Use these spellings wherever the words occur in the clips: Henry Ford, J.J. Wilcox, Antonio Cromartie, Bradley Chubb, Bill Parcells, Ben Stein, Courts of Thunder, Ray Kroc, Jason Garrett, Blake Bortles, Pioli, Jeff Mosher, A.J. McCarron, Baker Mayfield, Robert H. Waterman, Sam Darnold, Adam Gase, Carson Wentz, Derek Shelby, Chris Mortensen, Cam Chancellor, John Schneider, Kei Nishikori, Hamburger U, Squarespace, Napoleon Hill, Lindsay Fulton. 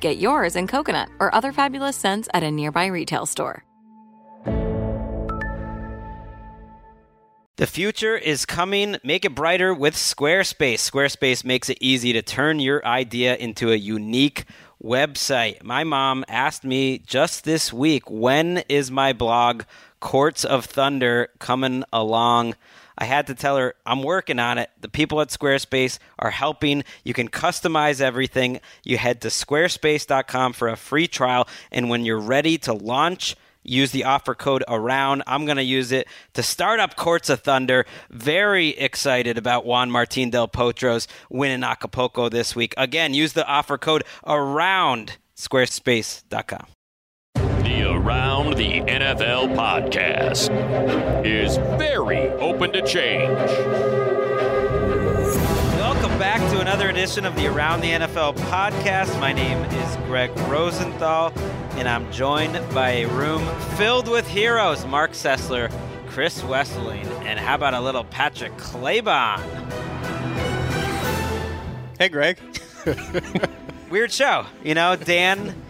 Get yours in coconut or other fabulous scents at a nearby retail store. The future is coming. Make it brighter with Squarespace. Squarespace makes it easy to turn your idea into a unique website. My mom asked me just this week, when is my blog Courts of Thunder coming along? I had to tell her, I'm working on it. The people at Squarespace are helping. You can customize everything. You head to squarespace.com for a free trial, and when you're ready to launch, use the offer code AROUND. I'm going to use it to start up Courts of Thunder. Very excited about Juan Martín del Potro's win in Acapulco this week. Again, use the offer code AROUND, squarespace.com. The Around the NFL podcast is very open to change. Welcome back to another edition of the Around the NFL podcast. My name is Greg Rosenthal, and I'm joined by a room filled with heroes. Mark Sessler, Chris Wesseling, and how about a little Patrick Claybon? Hey, Greg. Weird show. You know, Dan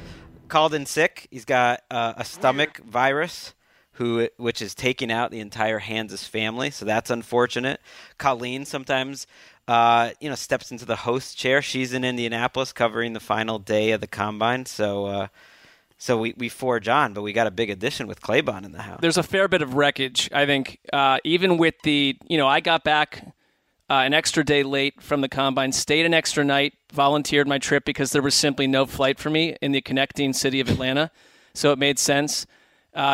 called in sick. He's got a stomach virus, which is taking out the entire Hanses family. So that's unfortunate. Colleen sometimes, steps into the host chair. She's in Indianapolis covering the final day of the combine. So we forge on, but we got a big addition with Claybon in the house. There's a fair bit of wreckage, I think. Even with I got back an extra day late from the combine, stayed an extra night, volunteered my trip because there was simply no flight for me in the connecting city of Atlanta, so it made sense.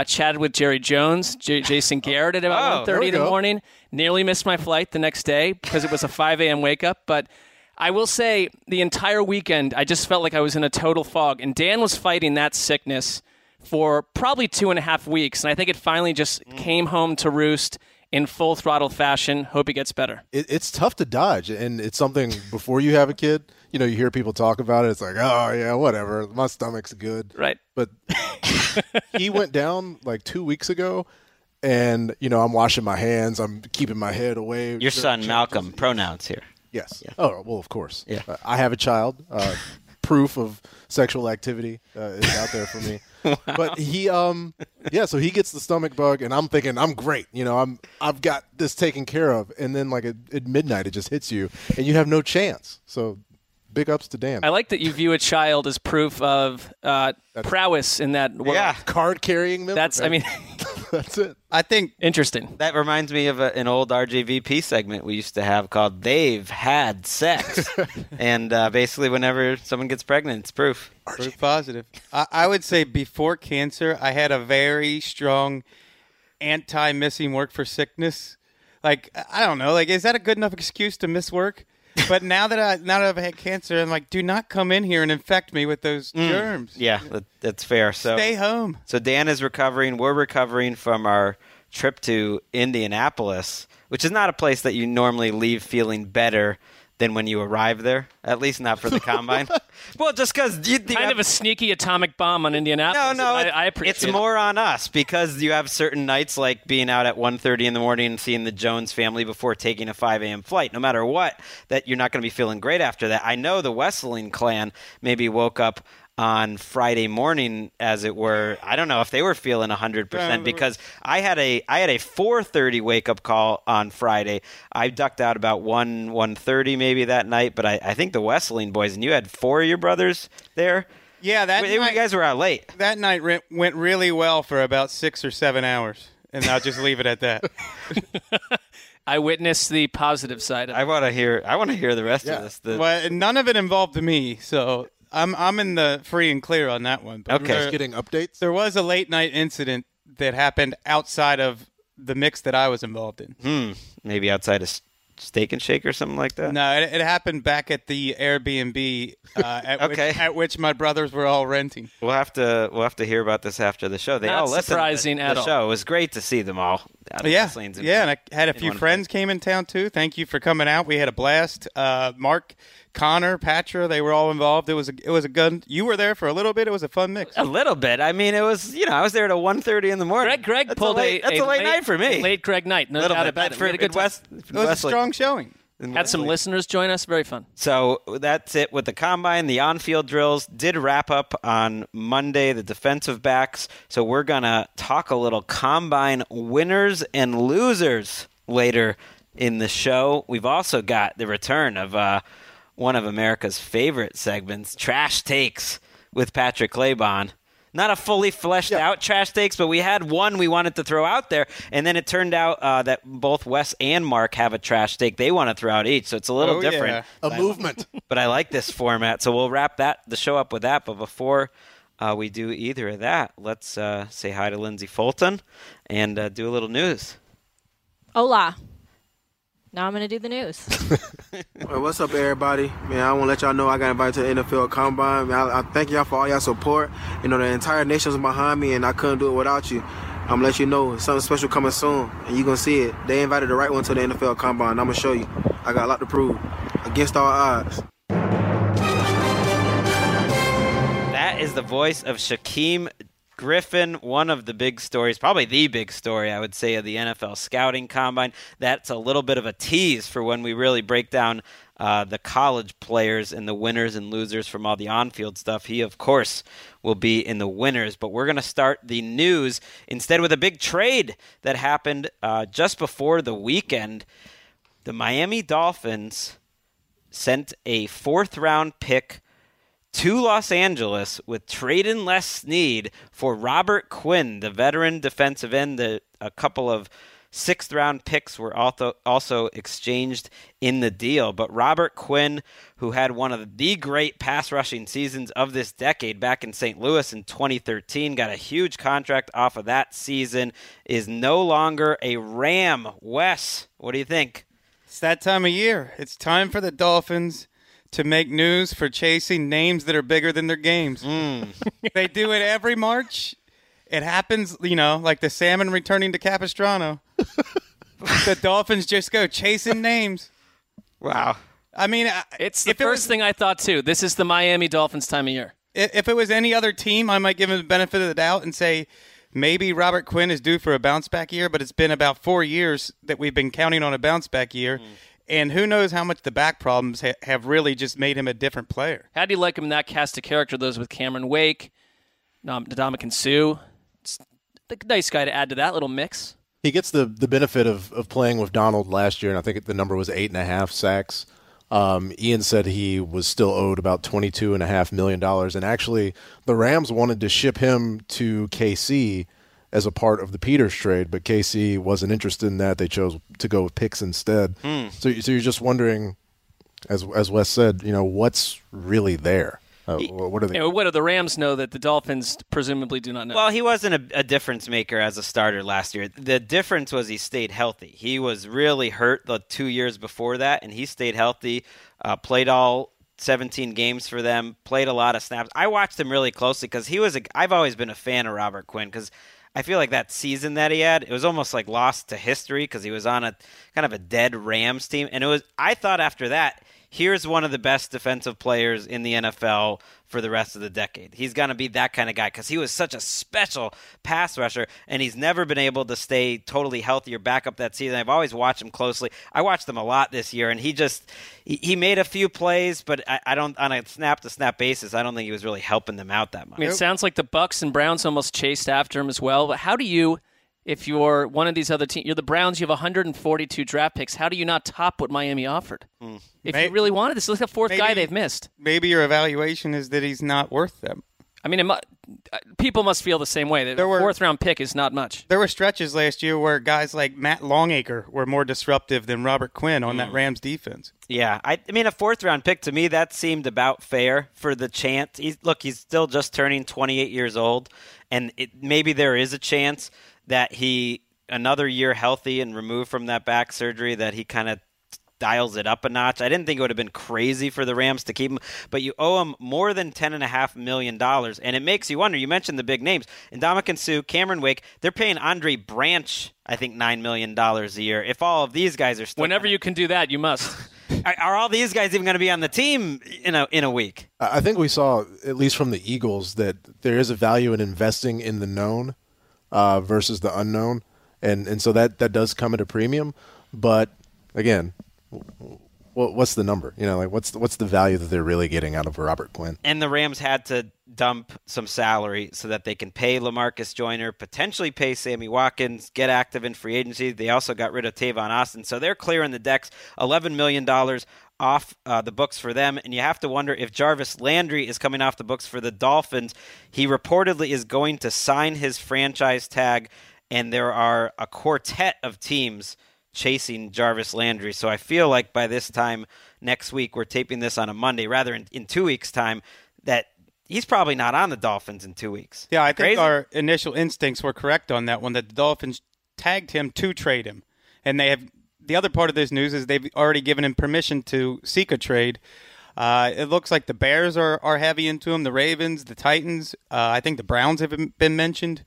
Chatted with Jerry Jones, Jason Garrett at about 1:30 in the morning. Nearly missed my flight the next day because it was a 5 a.m. wake up. But I will say the entire weekend, I just felt like I was in a total fog. And Dan was fighting that sickness for probably 2.5 weeks, and I think it finally just came home to roost in full throttle fashion. Hope he gets better. It's tough to dodge, and it's something before you have a kid. You know, you hear people talk about it. It's like, oh, yeah, whatever. My stomach's good. Right. But he went down like 2 weeks ago, and, I'm washing my hands. I'm keeping my head away. Your son, Malcolm, pronouns here. Yes. Yeah. Oh, well, of course. Yeah. I have a child. Proof of sexual activity is out there for me. Wow. But he, so he gets the stomach bug, and I'm thinking I'm great, I've got this taken care of, and then like at midnight it just hits you, and you have no chance. So big ups to Dan. I like that you view a child as proof of prowess in that world. Yeah, card carrying. That's man. I mean, that's it. I think interesting. That reminds me of an old RGVP segment we used to have called "They've Had Sex," and basically, whenever someone gets pregnant, it's proof. Proof positive. I would say before cancer, I had a very strong anti-missing work for sickness. Like I don't know, like is that a good enough excuse to miss work? But now that I've had cancer, I'm like, do not come in here and infect me with those germs. Yeah, that's fair. So stay home. So Dan is recovering. We're recovering from our trip to Indianapolis, which is not a place that you normally leave feeling better than when you arrive there, at least not for the combine. Well, just because... Kind of a sneaky atomic bomb on Indianapolis. No, I appreciate it. It's more on us because you have certain nights like being out at 1:30 in the morning and seeing the Jones family before taking a 5 a.m. flight. No matter what, that you're not going to be feeling great after that. I know the Wesseling clan maybe woke up on Friday morning, as it were. I don't know if they were feeling 100% because I had a 4:30 wake up call on Friday. I ducked out about 1:30 maybe that night, but I think the Wesseling boys, and you had four of your brothers there. Yeah, you guys were out late. That night went really well for about 6 or 7 hours, and I'll just leave it at that. I witnessed the positive side of it. I want to hear the rest of this. Well, none of it involved me, so. I'm in the free and clear on that one. But okay. Just getting updates? There was a late-night incident that happened outside of the mix that I was involved in. Maybe outside of Steak and Shake or something like that? No, it happened back at the Airbnb at which my brothers were all renting. We'll have to hear about this after the show. They Not all surprising listened to the show. It was great to see them all. And I had a few friends came in town, too. Thank you for coming out. We had a blast. Mark, Connor, Patra, they were all involved. It was a gun. You were there for a little bit. It was a fun mix. A little bit. I mean, it was, I was there at 1:30 in the morning. Greg pulled a late night for me. Late Greg night. No doubt about it. It was a strong showing. Had some listeners join us. Very fun. So that's it with the combine. The on-field drills did wrap up on Monday, the defensive backs. So we're going to talk a little combine winners and losers later in the show. We've also got the return of one of America's favorite segments, Trash Takes with Patrick Claybon. Not a fully fleshed out trash takes, but we had one we wanted to throw out there, and then it turned out that both Wes and Mark have a trash take they want to throw out each, so it's a little different. Yeah. A movement. But I like this format, so we'll wrap the show up with that. But before we do either of that, let's say hi to Lindsay Fulton and do a little news. Hola. Now I'm going to do the news. Well, what's up, everybody? Man, I want to let y'all know I got invited to the NFL Combine. Man, I thank y'all for all y'all support. The entire nation was behind me, and I couldn't do it without you. I'm going to let you know something special coming soon, and you're going to see it. They invited the right one to the NFL Combine. I'm going to show you. I got a lot to prove. Against all odds. That is the voice of Shaquem Griffin, one of the big stories, probably the big story, I would say, of the NFL Scouting Combine. That's a little bit of a tease for when we really break down the college players and the winners and losers from all the on-field stuff. He, of course, will be in the winners, but we're going to start the news instead with a big trade that happened just before the weekend. The Miami Dolphins sent a fourth-round pick to Los Angeles with trading Les Snead for Robert Quinn, the veteran defensive end. A couple of sixth-round picks were also exchanged in the deal. But Robert Quinn, who had one of the great pass-rushing seasons of this decade back in St. Louis in 2013, got a huge contract off of that season, is no longer a Ram. Wes, what do you think? It's that time of year. It's time for the Dolphins to make news for chasing names that are bigger than their games. They do it every March. It happens, like the salmon returning to Capistrano. The Dolphins just go chasing names. Wow. I mean, it's the first thing I thought, too. This is the Miami Dolphins time of year. If it was any other team, I might give them the benefit of the doubt and say maybe Robert Quinn is due for a bounce-back year, but it's been about 4 years that we've been counting on a bounce-back year. And who knows how much the back problems have really just made him a different player. How do you like him in that cast of character? Those with Cameron Wake, Ndamukong Suh. It's a nice guy to add to that little mix. He gets the benefit of playing with Donald last year, and I think the number was 8.5 sacks. Ian said he was still owed about $22.5 million. And actually, the Rams wanted to ship him to KC as a part of the Peters trade, but KC wasn't interested in that. They chose to go with picks instead. So you're just wondering, as Wes said, what's really there? What do the Rams know that the Dolphins presumably do not know? Well, he wasn't a difference maker as a starter last year. The difference was he stayed healthy. He was really hurt the 2 years before that, and he stayed healthy, played all 17 games for them, played a lot of snaps. I watched him really closely because I've always been a fan of Robert Quinn because I feel like that season that he had, it was almost like lost to history because he was on a kind of a dead Rams team. And I thought after that, here's one of the best defensive players in the NFL for the rest of the decade. He's going to be that kind of guy because he was such a special pass rusher, and he's never been able to stay totally healthy or back up that season. I've always watched him closely. I watched him a lot this year, and he made a few plays, but I don't, on a snap-to-snap basis, I don't think he was really helping them out that much. I mean, it sounds like the Bucs and Browns almost chased after him as well, but how do you... If you're one of these other teams, you're the Browns, you have 142 draft picks. How do you not top what Miami offered? If you really wanted this, look at the fourth guy they've missed. Maybe your evaluation is that he's not worth them. I mean, people must feel the same way. The fourth-round pick is not much. There were stretches last year where guys like Matt Longacre were more disruptive than Robert Quinn on that Rams defense. Yeah, I mean, a fourth-round pick, to me, that seemed about fair for the chance. He's still just turning 28 years old, and maybe there is a chance that he, another year healthy and removed from that back surgery, that he kind of dials it up a notch. I didn't think it would have been crazy for the Rams to keep him, but you owe him more than $10.5 million, and it makes you wonder. You mentioned the big names. Ndamukong Suh, Cameron Wake, they're paying Andre Branch, I think, $9 million a year. If all of these guys are still... Whenever you can do that, you must. Are all these guys even going to be on the team in a week? I think we saw, at least from the Eagles, that there is a value in investing in the known versus the unknown, and so that does come at a premium. But again, what's the number? You know, like what's the value that they're really getting out of Robert Quinn? And the Rams had to dump some salary so that they can pay LaMarcus Joyner, potentially pay Sammy Watkins, get active in free agency. They also got rid of Tavon Austin, so they're clearing the decks. $11 million off the books for them, and you have to wonder if Jarvis Landry is coming off the books for the Dolphins. He reportedly is going to sign his franchise tag, and there are a quartet of teams chasing Jarvis Landry. So I feel like by this time next week, we're taping this on a Monday, rather in 2 weeks' time, that he's probably not on the Dolphins in 2 weeks. Yeah, I think our initial instincts were correct on that one, that the Dolphins tagged him to trade him, and they have... The other part of this news is they've already given him permission to seek a trade. It looks like the Bears are heavy into him, the Ravens, the Titans. I think the Browns have been mentioned.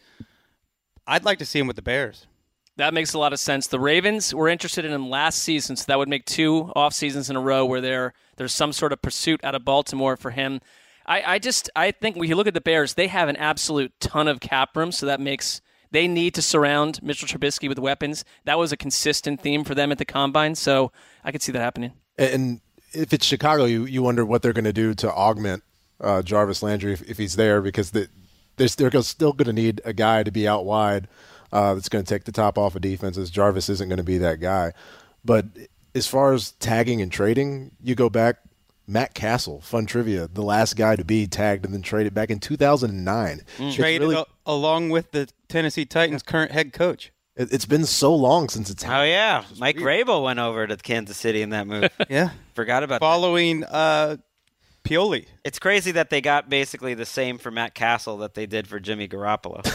I'd like to see him with the Bears. That makes a lot of sense. The Ravens were interested in him last season, so that would make two off seasons in a row where there's some sort of pursuit out of Baltimore for him. I think when you look at the Bears, they have an absolute ton of cap room, so that makes... They need to surround Mitchell Trubisky with weapons. That was a consistent theme for them at the Combine, so I could see that happening. And if it's Chicago, you wonder what they're going to do to augment Jarvis Landry if he's there, because they're still going to need a guy to be out wide that's going to take the top off of defenses. Jarvis isn't going to be that guy. But as far as tagging and trading, you go back, Matt Castle, fun trivia, the last guy to be tagged and then traded back in 2009. Traded really, along with the Tennessee Titans' current head coach. It's been so long since it's happened. Oh, yeah. Mike Rabel went over to Kansas City in that move. Yeah. Forgot about that. Following Pioli. It's crazy that they got basically the same for Matt Castle that they did for Jimmy Garoppolo.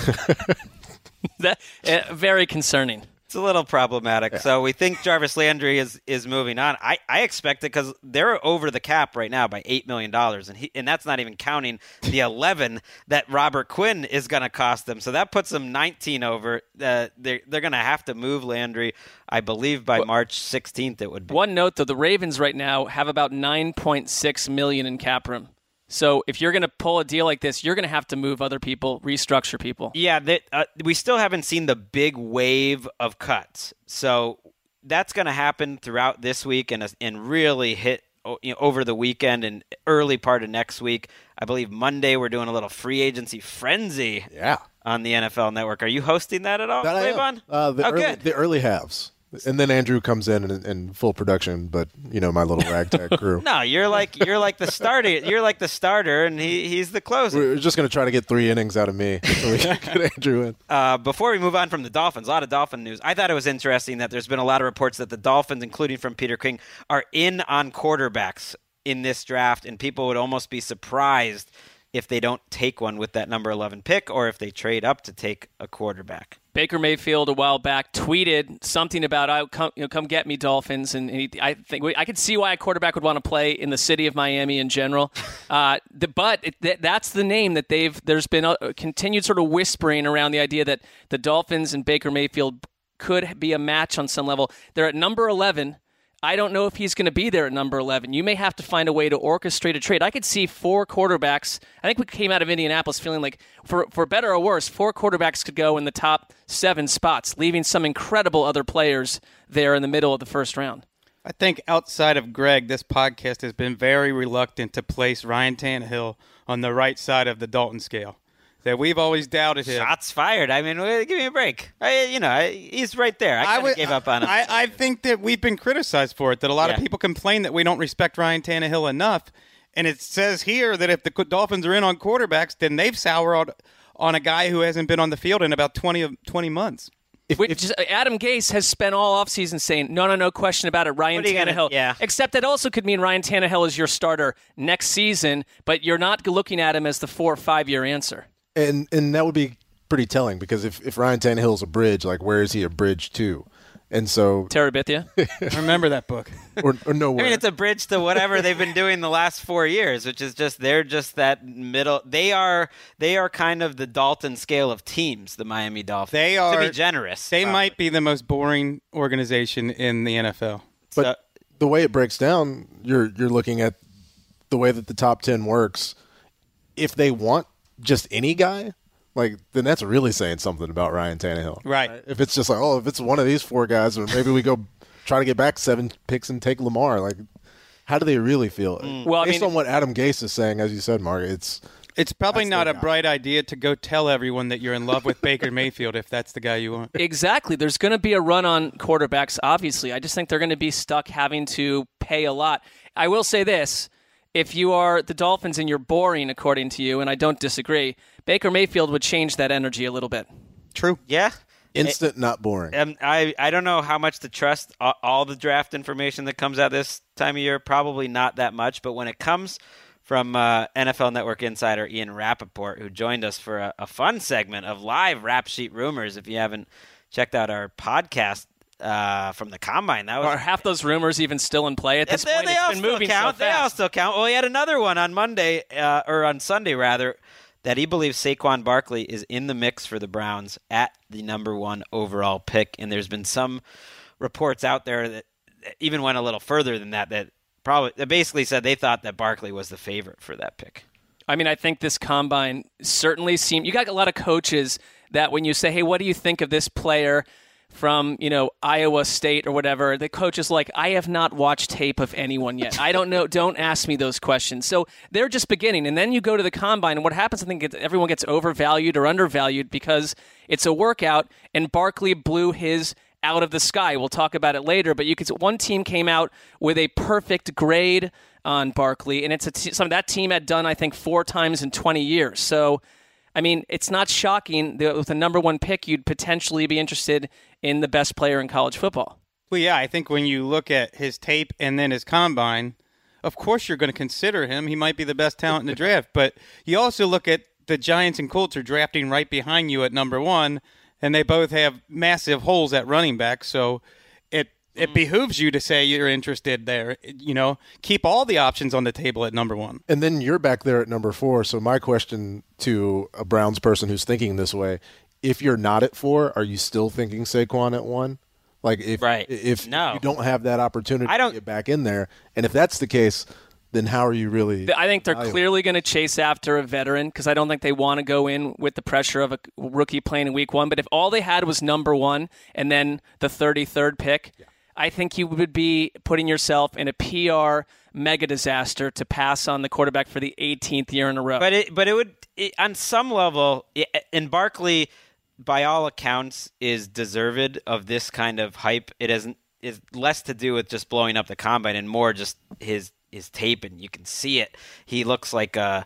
Very concerning. It's a little problematic. Yeah. So we think Jarvis Landry is moving on. I expect it because they're over the cap right now by $8 million, and that's not even counting the 11 that Robert Quinn is going to cost them. So that puts them 19 over. They're going to have to move Landry, I believe, by March 16th it would be. One note, though, the Ravens right now have about $9.6 million in cap room. So if you're going to pull a deal like this, you're going to have to move other people, restructure people. Yeah, we still haven't seen the big wave of cuts. So that's going to happen throughout this week and really hit over the weekend and early part of next week. I believe Monday we're doing a little free agency frenzy on the NFL Network. Are you hosting that at all, Claybon? The early halves. And then Andrew comes in and full production, but my little ragtag crew. No, you're like the starter. You're like the starter, and he's the closer. We're just gonna try to get 3 innings out of me so we can get Andrew in. Before we move on from the Dolphins, a lot of Dolphin news. I thought it was interesting that there's been a lot of reports that the Dolphins, including from Peter King, are in on quarterbacks in this draft, and people would almost be surprised if they don't take one with that number 11 pick, or if they trade up to take a quarterback. Baker Mayfield a while back tweeted something about come get me, Dolphins, and I could see why a quarterback would want to play in the city of Miami in general. That's the name that there's been a continued sort of whispering around the idea that the Dolphins and Baker Mayfield could be a match on some level. They're at number 11. I don't know if he's going to be there at number 11. You may have to find a way to orchestrate a trade. I could see four quarterbacks. I think we came out of Indianapolis feeling like, for better or worse, four quarterbacks could go in the top seven spots, leaving some incredible other players there in the middle of the first round. I think outside of Greg, this podcast has been very reluctant to place Ryan Tannehill on the right side of the Dalton scale. That we've always doubted him. Shots fired. I mean, give me a break. He's right there. I gave up on him. I think that we've been criticized for it, that a lot of people complain that we don't respect Ryan Tannehill enough. And it says here that if the Dolphins are in on quarterbacks, then they've soured on a guy who hasn't been on the field in about 20 months. Adam Gase has spent all offseason saying, no question about it, Ryan Tannehill. Except that also could mean Ryan Tannehill is your starter next season, but you're not looking at him as the 4 or 5 year answer. And that would be pretty telling, because if Ryan Tannehill's a bridge, like, where is he a bridge to? And so Terabithia. Remember that book. or nowhere. I mean, it's a bridge to whatever they've been doing the last 4 years, which is just they're just that middle. They are kind of the Dalton scale of teams, the Miami Dolphins. They are, to be generous. They might be the most boring organization in the NFL. But the way it breaks down, you're looking at the way that the top 10 works. If they want just any guy, like, then that's really saying something about Ryan Tannehill. Right. If it's just like, if it's one of these four guys, or maybe we go try to get back 7 picks and take Lamar, like, how do they really feel? Well, based on what Adam Gase is saying, as you said, Mark, it's probably not a bright idea to go tell everyone that you're in love with Baker Mayfield if that's the guy you want. Exactly. There's going to be a run on quarterbacks, obviously. I just think they're going to be stuck having to pay a lot. I will say this. If you are the Dolphins and you're boring, according to you, and I don't disagree, Baker Mayfield would change that energy a little bit. True. Yeah. Instant, not boring. I don't know how much to trust all the draft information that comes out this time of year. Probably not that much. But when it comes from NFL Network insider Ian Rappaport, who joined us for a fun segment of live Rap Sheet Rumors, if you haven't checked out our podcast, from the combine. Are half those rumors even still in play at this point? It's been moving so fast. They all still count. Well, he had another one on Monday, or on Sunday rather, that he believes Saquon Barkley is in the mix for the Browns at the number 1 overall pick. And there's been some reports out there that even went a little further than that. That basically said they thought that Barkley was the favorite for that pick. I mean, I think this combine certainly seemed. You got a lot of coaches that when you say, "Hey, what do you think of this player?" from, Iowa State or whatever, the coach is like, I have not watched tape of anyone yet. I don't know. Don't ask me those questions. So they're just beginning. And then you go to the combine, and what happens, I think everyone gets overvalued or undervalued because it's a workout, and Barkley blew his out of the sky. We'll talk about it later, but one team came out with a perfect grade on Barkley, and it's something that team had done, I think, 4 times in 20 years. So I mean, it's not shocking that with the number 1 pick, you'd potentially be interested in the best player in college football. Well, yeah, I think when you look at his tape and then his combine, of course you're going to consider him. He might be the best talent in the draft. But you also look at the Giants and Colts are drafting right behind you at number 1, and they both have massive holes at running back. So it behooves you to say you're interested there. Keep all the options on the table at number 1. And then you're back there at number 4. So my question to a Browns person who's thinking this way, if you're not at 4, are you still thinking Saquon at 1? Like if you don't have that opportunity to get back in there, and if that's the case, then how are you really? I think they're clearly going to chase after a veteran because I don't think they want to go in with the pressure of a rookie playing in week 1. But if all they had was number 1 and then the 33rd pick, I think you would be putting yourself in a PR mega disaster to pass on the quarterback for the 18th year in a row. But it would, on some level, and Barkley, by all accounts, is deserved of this kind of hype. It is less to do with just blowing up the combine and more just his tape, and you can see it. He looks like a.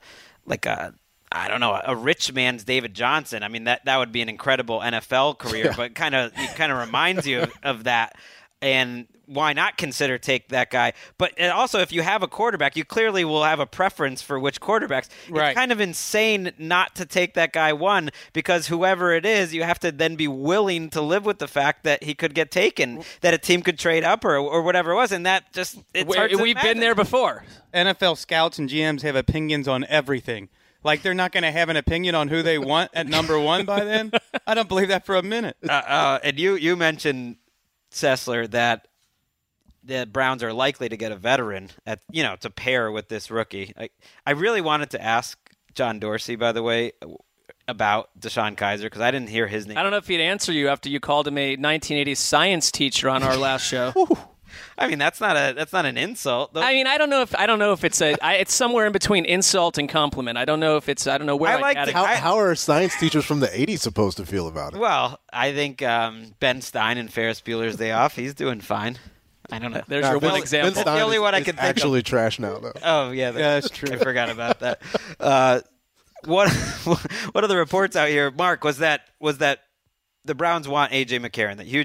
I don't know, a rich man's David Johnson. I mean, that would be an incredible NFL career, but kind of reminds you of that. And why not consider take that guy? But also, if you have a quarterback, you clearly will have a preference for which quarterbacks. Right. It's kind of insane not to take that guy 1, because whoever it is, you have to then be willing to live with the fact that he could get taken, that a team could trade up or whatever it was. And that just – it's hard to imagine. We've been there before. NFL scouts and GMs have opinions on everything. Like, they're not going to have an opinion on who they want at number 1 by then? I don't believe that for a minute. And you mentioned – Sessler, that the Browns are likely to get a veteran at, you know, to pair with this rookie. I really wanted to ask John Dorsey, by the way, about DeShone Kizer, because I didn't hear his name. I don't know if he'd answer you after you called him a 1980s science teacher on our last show. I mean, that's not an insult. Though. I mean, I don't know if it's it's somewhere in between insult and compliment. How are science teachers from the 80s supposed to feel about it? Well, I think Ben Stein and Ferris Bueller's Day Off, he's doing fine. I don't know. There's your one example. That's the only one I can think of. It's actually trash now, though. Oh, yeah. That's true. I forgot about that. One of the reports out here, Mark, was that the Browns want A.J. McCarron, that Hugh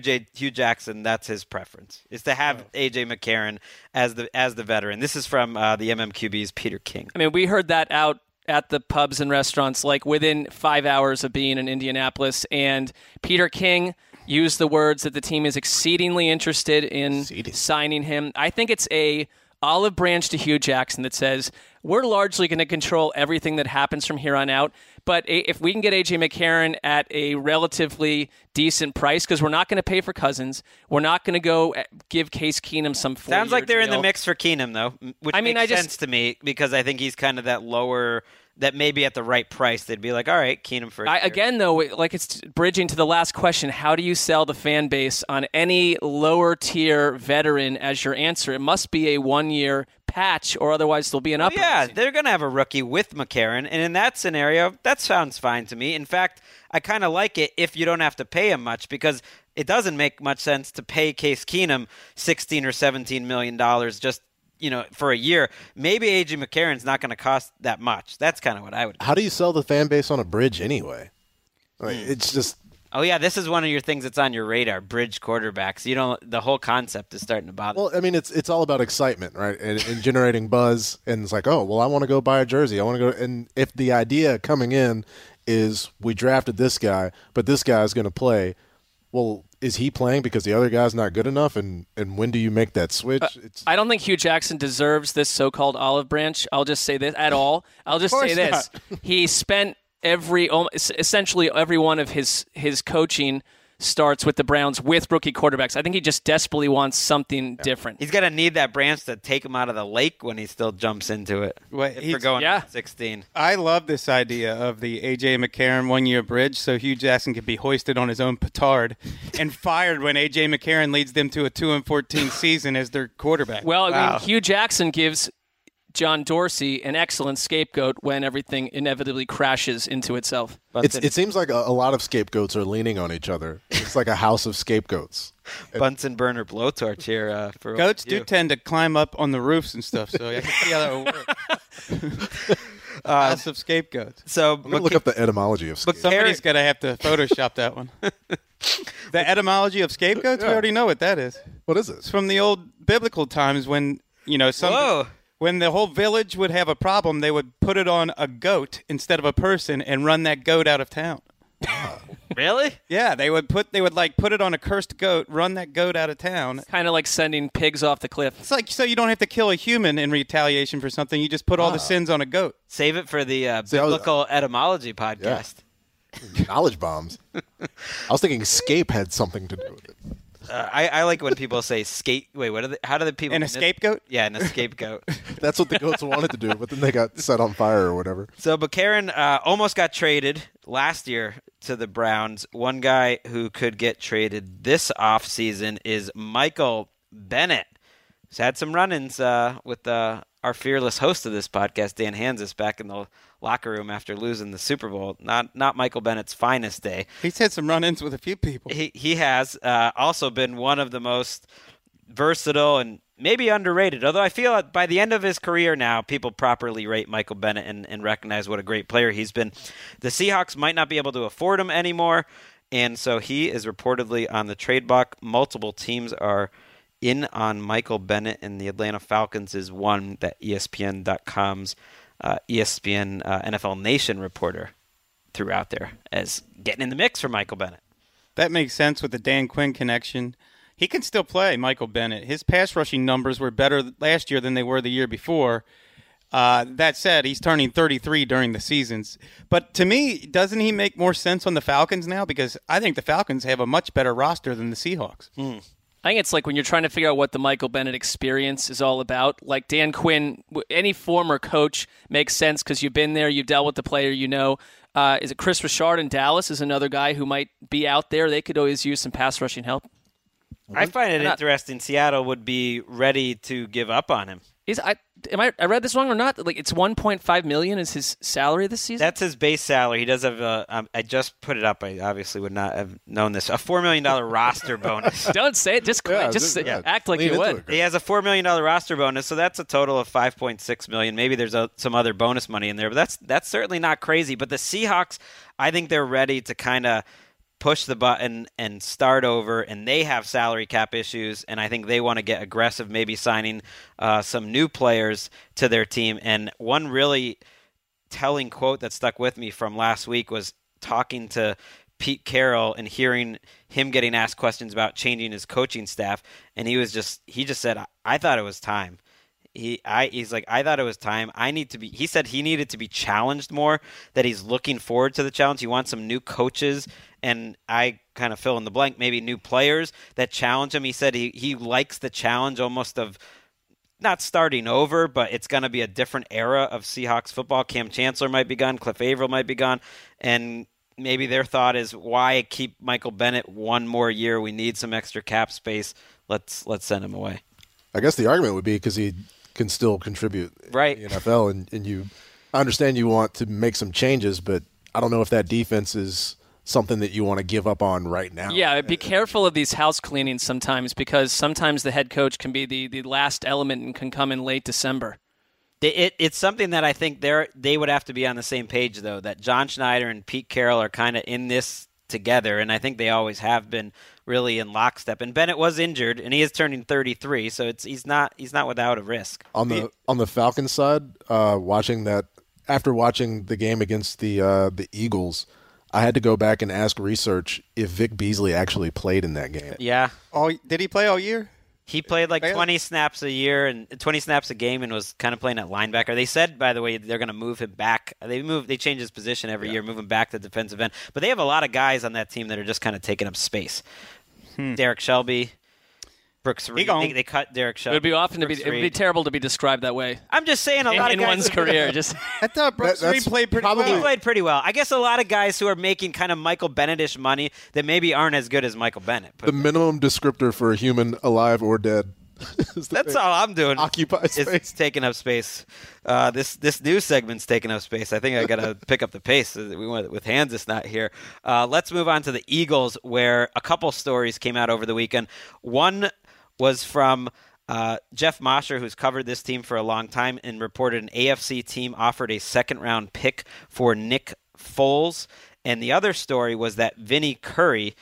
Jackson, that's his preference, is to have A.J. McCarron as the veteran. This is from the MMQB's Peter King. I mean, we heard that out at the pubs and restaurants, like within 5 hours of being in Indianapolis, and Peter King used the words that the team is exceedingly interested in signing him. I think it's a olive branch to Hugh Jackson that says, we're largely going to control everything that happens from here on out, but if we can get A.J. McCarron at a relatively decent price, because we're not going to pay for Cousins, we're not going to go give Case Keenum some 4-year Sounds like they're deal. In the mix for Keenum, though, which makes sense to me, because I think he's kind of that lower... that maybe at the right price, they'd be like, all right, Keenum for a year. Again, though, like it's bridging to the last question, how do you sell the fan base on any lower-tier veteran as your answer? It must be a one-year patch, or otherwise there'll be an upper. Yeah, they're going to have a rookie with McCarron, and in that scenario, that sounds fine to me. In fact, I kind of like it if you don't have to pay him much, because it doesn't make much sense to pay Case Keenum $16 or $17 million just for a year. Maybe A.J. McCarron's not going to cost that much. That's kind of what I would do. How do you sell the fan base on a bridge anyway? Like, it's just... Oh, yeah, this is one of your things that's on your radar, bridge quarterbacks. The whole concept is starting to bother. Well, I mean, it's all about excitement, right, and generating buzz. And it's like, oh, well, I want to go buy a jersey. I want to go... And if the idea coming in is we drafted this guy, but this guy is going to play, well... Is he playing because the other guy's not good enough? And when do you make that switch? I don't think Hugh Jackson deserves this so-called olive branch. I'll just say this at all. I'll just say this. He spent essentially every one of his coaching starts with the Browns with rookie quarterbacks. I think he just desperately wants something different. He's going to need that branch to take him out of the lake when he still jumps into it. If we're going 16. I love this idea of the A.J. McCarron one-year bridge so Hugh Jackson can be hoisted on his own petard and fired when A.J. McCarron leads them to a 2-14 season as their quarterback. Well, I mean, Hugh Jackson gives John Dorsey an excellent scapegoat when everything inevitably crashes into itself. It seems like a lot of scapegoats are leaning on each other. It's like a house of scapegoats. Bunsen burner blowtorch here. For goats do tend to climb up on the roofs and stuff, so I can see how that will work. House of scapegoats. So look up the etymology of scapegoats. Somebody's going to have to Photoshop that one. The etymology of scapegoats? Yeah. We already know what that is. What is it? It's from the old biblical times when, when the whole village would have a problem, they would put it on a goat instead of a person and run that goat out of town. Really? Yeah, they would put it on a cursed goat, run that goat out of town. It's kind of like sending pigs off the cliff. It's like so you don't have to kill a human in retaliation for something. You just put all the sins on a goat. Save it for the biblical etymology podcast. Yeah. Knowledge bombs. I was thinking scape had something to do with it. I like when people say skate. Wait, how do the people? And a scapegoat? Yeah, and a scapegoat. That's what the goats wanted to do, but then they got set on fire or whatever. So McCarron almost got traded last year to the Browns. One guy who could get traded this offseason is Michael Bennett, who's had some run-ins with our fearless host of this podcast, Dan Hanses, back in the locker room after losing the Super Bowl. Not Michael Bennett's finest day. He's had some run-ins with a few people. He has also been one of the most versatile and maybe underrated, although I feel that by the end of his career now, people properly rate Michael Bennett and recognize what a great player he's been. The Seahawks might not be able to afford him anymore, and so he is reportedly on the trade block. Multiple teams are in on Michael Bennett, and the Atlanta Falcons is one that ESPN.com's ESPN NFL Nation reporter threw out there as getting in the mix for Michael Bennett. That makes sense with the Dan Quinn connection. He can still play, Michael Bennett. His pass rushing numbers were better last year than they were the year before. That said, he's turning 33 during the seasons. But to me, doesn't he make more sense on the Falcons now? Because I think the Falcons have a much better roster than the Seahawks. I think it's like when you're trying to figure out what the Michael Bennett experience is all about. Like Dan Quinn, any former coach makes sense because you've been there, you've dealt with the player, you know. Is it Chris Richard in Dallas is another guy who might be out there? They could always use some pass rushing help. I find it interesting. Seattle would be ready to give up on him. I read this wrong or not? Like it's $1.5 million is his salary this season. That's his base salary. He does have I just put it up. I obviously would not have known this. A $4 million roster bonus. Don't say it. Just act like you would. He has a $4 million roster bonus, so that's a total of $5.6 million. Maybe there's some other bonus money in there, but that's certainly not crazy. But the Seahawks, I think they're ready to kind of push the button and start over, and they have salary cap issues, and I think they want to get aggressive, maybe signing some new players to their team. And one really telling quote that stuck with me from last week was talking to Pete Carroll and hearing him getting asked questions about changing his coaching staff, and he just said, I thought it was time. He's like, I thought it was time. He said he needed to be challenged more, that he's looking forward to the challenge. He wants some new coaches, and I kind of fill in the blank, maybe new players that challenge him. He said he likes the challenge almost of not starting over, but it's going to be a different era of Seahawks football. Cam Chancellor might be gone. Cliff Averill might be gone. And maybe their thought is, why keep Michael Bennett one more year? We need some extra cap space. Let's send him away. I guess the argument would be because he can still contribute in the NFL, and I understand you want to make some changes, but I don't know if that defense is something that you want to give up on right now. Yeah, be careful of these house cleanings sometimes, because sometimes the head coach can be the last element and can come in late December. It's something that I think they would have to be on the same page, though, that John Schneider and Pete Carroll are kind of in this together, and I think they always have been really in lockstep. And Bennett was injured, and he is turning 33, so he's not without a risk. On the Falcons side, watching the game against the Eagles, I had to go back and ask research if Vic Beasley actually played in that game. Yeah, did he play all year? He played like 20 snaps a year and 20 snaps a game, and was kind of playing at linebacker. They said, by the way, they're going to move him back. They change his position every year, move him back to defensive end. But they have a lot of guys on that team that are just kind of taking up space. Derek Shelby, Brooks Reed. They cut Derek Shelby. It would be terrible to be described that way. I'm just saying a lot of guys in one's career. Just I thought Brooks Reed played pretty well. He played pretty well. I guess a lot of guys who are making kind of Michael Bennett-ish money that maybe aren't as good as Michael Bennett. The minimum descriptor for a human, alive or dead. That's all I'm doing. Occupy space. It's taking up space. This new segment's taking up space. I think I got to pick up the pace. We went with Hanses not here. Let's move on to the Eagles, where a couple stories came out over the weekend. One was from Jeff Mosher, who's covered this team for a long time, and reported an AFC team offered a second-round pick for Nick Foles. And the other story was that Vinnie Curry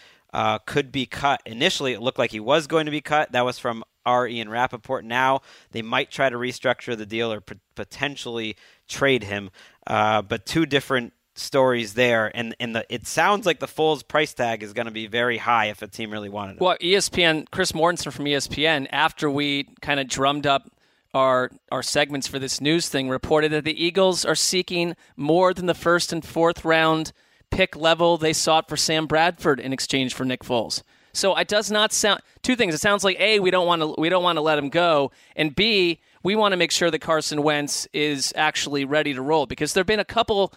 could be cut. Initially, it looked like he was going to be cut. That was from R. Ian Rappaport. Now they might try to restructure the deal or potentially trade him. But two different stories there, and it sounds like the Foles price tag is going to be very high if a team really wanted it. Well, ESPN, Chris Mortensen from ESPN, after we kind of drummed up our segments for this news thing, reported that the Eagles are seeking more than the first and fourth round pick level they sought for Sam Bradford in exchange for Nick Foles. So it does not sound two things. It sounds like A, we don't want to let him go, and B, we want to make sure that Carson Wentz is actually ready to roll, because there've been a couple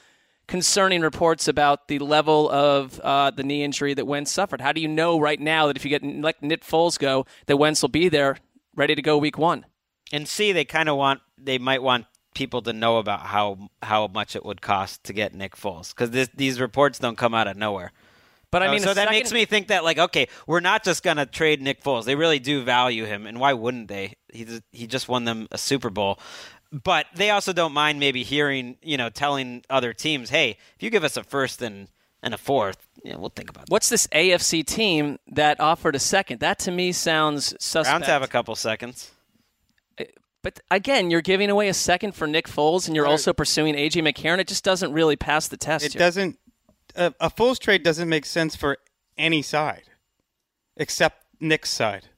concerning reports about the level of the knee injury that Wentz suffered. How do you know right now that if you get Nick Foles go, that Wentz will be there ready to go week one? And C, they might want people to know about how much it would cost to get Nick Foles, because these reports don't come out of nowhere. But I mean, so that makes me think that, like, okay, we're not just going to trade Nick Foles. They really do value him, and why wouldn't they? He just won them a Super Bowl. But they also don't mind maybe hearing, telling other teams, hey, if you give us a first and a fourth, we'll think about that. What's this AFC team that offered a second? That to me sounds suspect. Browns have a couple seconds. But again, you're giving away a second for Nick Foles, and you're also pursuing A.J. McCarron. It just doesn't really pass the test. It doesn't. A Foles trade doesn't make sense for any side except Nick's side.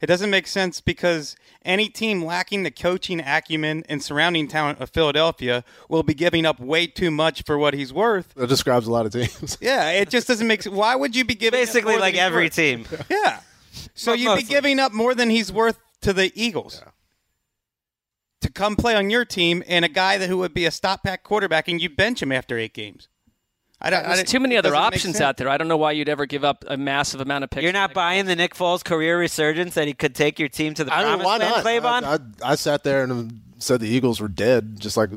It doesn't make sense because any team lacking the coaching acumen and surrounding talent of Philadelphia will be giving up way too much for what he's worth. That describes a lot of teams. Yeah, it just doesn't make sense. Why would you be giving up? Basically, like every team. Yeah. So you'd be giving up more than he's worth to the Eagles to come play on your team, and a guy that who would be a stopback quarterback, and you bench him after 8 games. There's too many other options out there. I don't know why you'd ever give up a massive amount of picks. You're not buying the Nick Foles career resurgence that he could take your team to the promised land, Claybon? I sat there and said the Eagles were dead, just like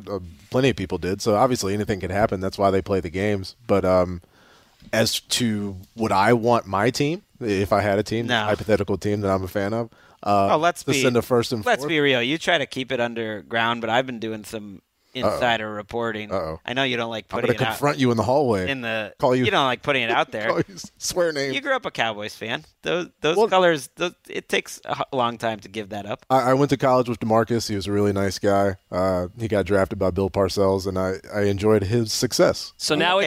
plenty of people did. So obviously anything could happen. That's why they play the games. But as to would I want my team, if I had a team, a hypothetical team that I'm a fan of, let's be real. You try to keep it underground, but I've been doing some insider reporting. I know you don't like putting it out. I'm going to confront you in the hallway. You don't like putting it out there. Call you, swear name. You grew up a Cowboys fan. Those colors, it takes a long time to give that up. I went to college with DeMarcus. He was a really nice guy. He got drafted by Bill Parcells, and I enjoyed his success. So now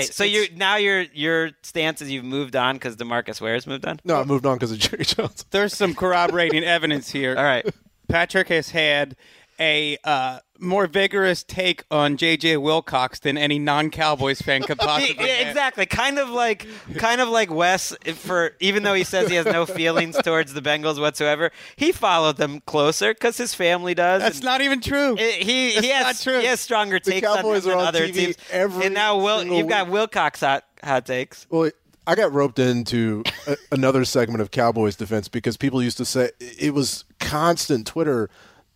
your stance is you've moved on because DeMarcus Ware's moved on? No, I moved on because of Jerry Jones. There's some corroborating evidence here. All right. Patrick has had a more vigorous take on J.J. Wilcox than any non-Cowboys fan could possibly have. Exactly. Kind of like Wes, even though he says he has no feelings towards the Bengals whatsoever, he followed them closer because his family does. That's not even true. He has stronger takes on them than other teams. And now you've got Wilcox hot takes. Well, I got roped into another segment of Cowboys defense because people used to say it was constant Twitter,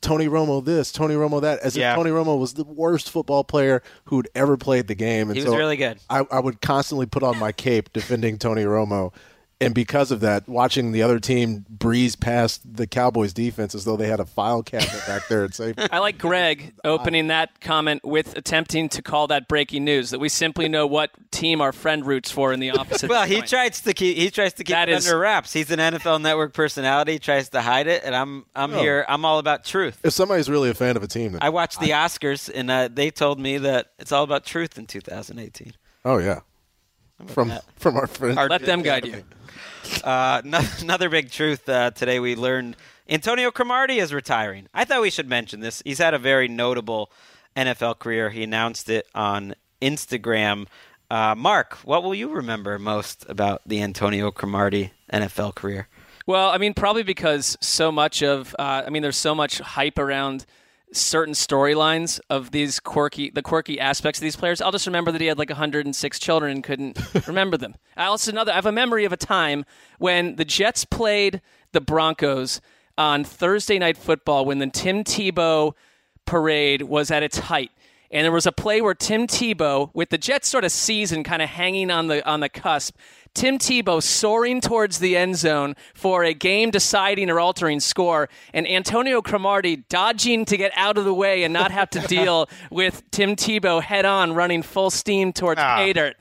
Tony Romo this, Tony Romo that, if Tony Romo was the worst football player who'd ever played the game. And he was really good. I would constantly put on my cape defending Tony Romo. And because of that, watching the other team breeze past the Cowboys defense as though they had a file cabinet back there at safety. I like Greg opening that comment with attempting to call that breaking news, that we simply know what team our friend roots for in the opposite. Well, he tries to keep it under wraps. He's an NFL Network personality, tries to hide it, and I'm here. I'm all about truth. If somebody's really a fan of a team. I watched the Oscars, and they told me that it's all about truth in 2018. Oh, yeah. From our friends. Let them guide you. Another big truth today we learned. Antonio Cromartie is retiring. I thought we should mention this. He's had a very notable NFL career. He announced it on Instagram. Mark, what will you remember most about the Antonio Cromartie NFL career? Well, I mean, probably because there's so much hype around certain storylines of these quirky aspects of these players. I'll just remember that he had like 106 children and couldn't remember them. I have a memory of a time when the Jets played the Broncos on Thursday Night Football when the Tim Tebow parade was at its height. And there was a play where Tim Tebow, with the Jets sort of season kind of hanging on the cusp, Tim Tebow soaring towards the end zone for a game-deciding or altering score, and Antonio Cromartie dodging to get out of the way and not have to deal with Tim Tebow head-on running full steam towards pay dirt.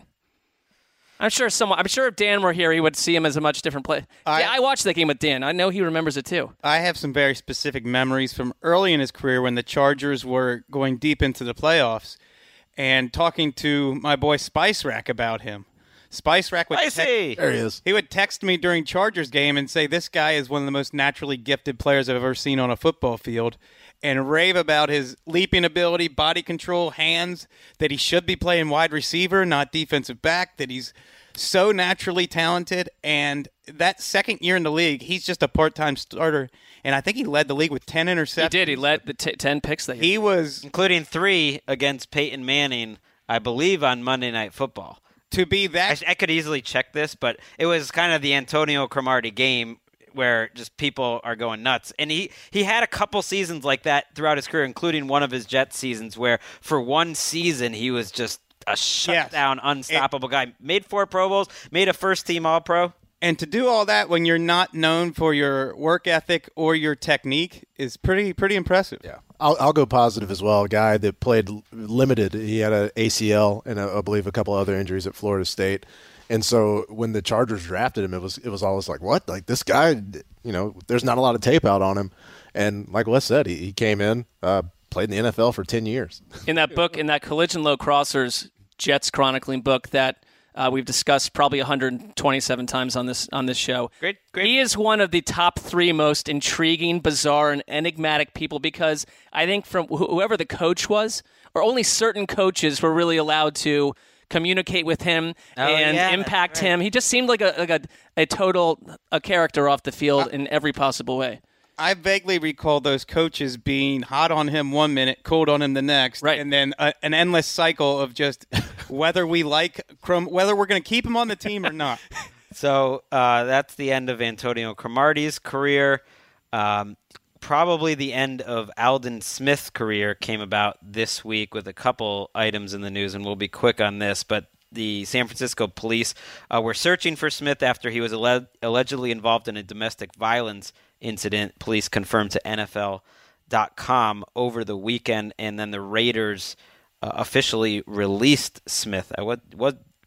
I'm sure if Dan were here, he would see him as a much different player. I watched that game with Dan. I know he remembers it too. I have some very specific memories from early in his career when the Chargers were going deep into the playoffs and talking to my boy Spice Rack about him. Spice Rack would there he is. He would text me during Chargers game and say, this guy is one of the most naturally gifted players I've ever seen on a football field, and rave about his leaping ability, body control, hands, that he should be playing wide receiver, not defensive back, that he's so naturally talented. And that second year in the league, he's just a part-time starter, and I think he led the league with 10 interceptions. He did. He led the 10 picks that year. He was... including 3 against Peyton Manning, I believe, on Monday Night Football. To be that... I could easily check this, but it was kind of the Antonio Cromartie game, where just people are going nuts. And he had a couple seasons like that throughout his career, including one of his Jets seasons where for one season he was just a shutdown, unstoppable guy. Made 4 Pro Bowls, made a first-team All-Pro. And to do all that when you're not known for your work ethic or your technique is pretty impressive. Yeah, I'll go positive as well. A guy that played limited. He had an ACL and I believe a couple other injuries at Florida State. And so when the Chargers drafted him, it was always like, what? Like, this guy, there's not a lot of tape out on him. And like Wes said, he came in, played in the NFL for 10 years. In that book, in that Collision Low Crossers Jets Chronicling book that we've discussed probably 127 times on this show, great. He is one of the top 3 most intriguing, bizarre, and enigmatic people because I think from whoever the coach was, or only certain coaches were really allowed to communicate with him impact him. He just seemed like a total character off the field in every possible way. I vaguely recall those coaches being hot on him 1 minute, cold on him the next, and then an endless cycle of just whether we're going to keep him on the team or not. So that's the end of Antonio Cromartie's career. Probably the end of Aldon Smith's career came about this week with a couple items in the news, and we'll be quick on this, but the San Francisco police were searching for Smith after he was allegedly involved in a domestic violence incident, police confirmed to NFL.com over the weekend, and then the Raiders officially released Smith. I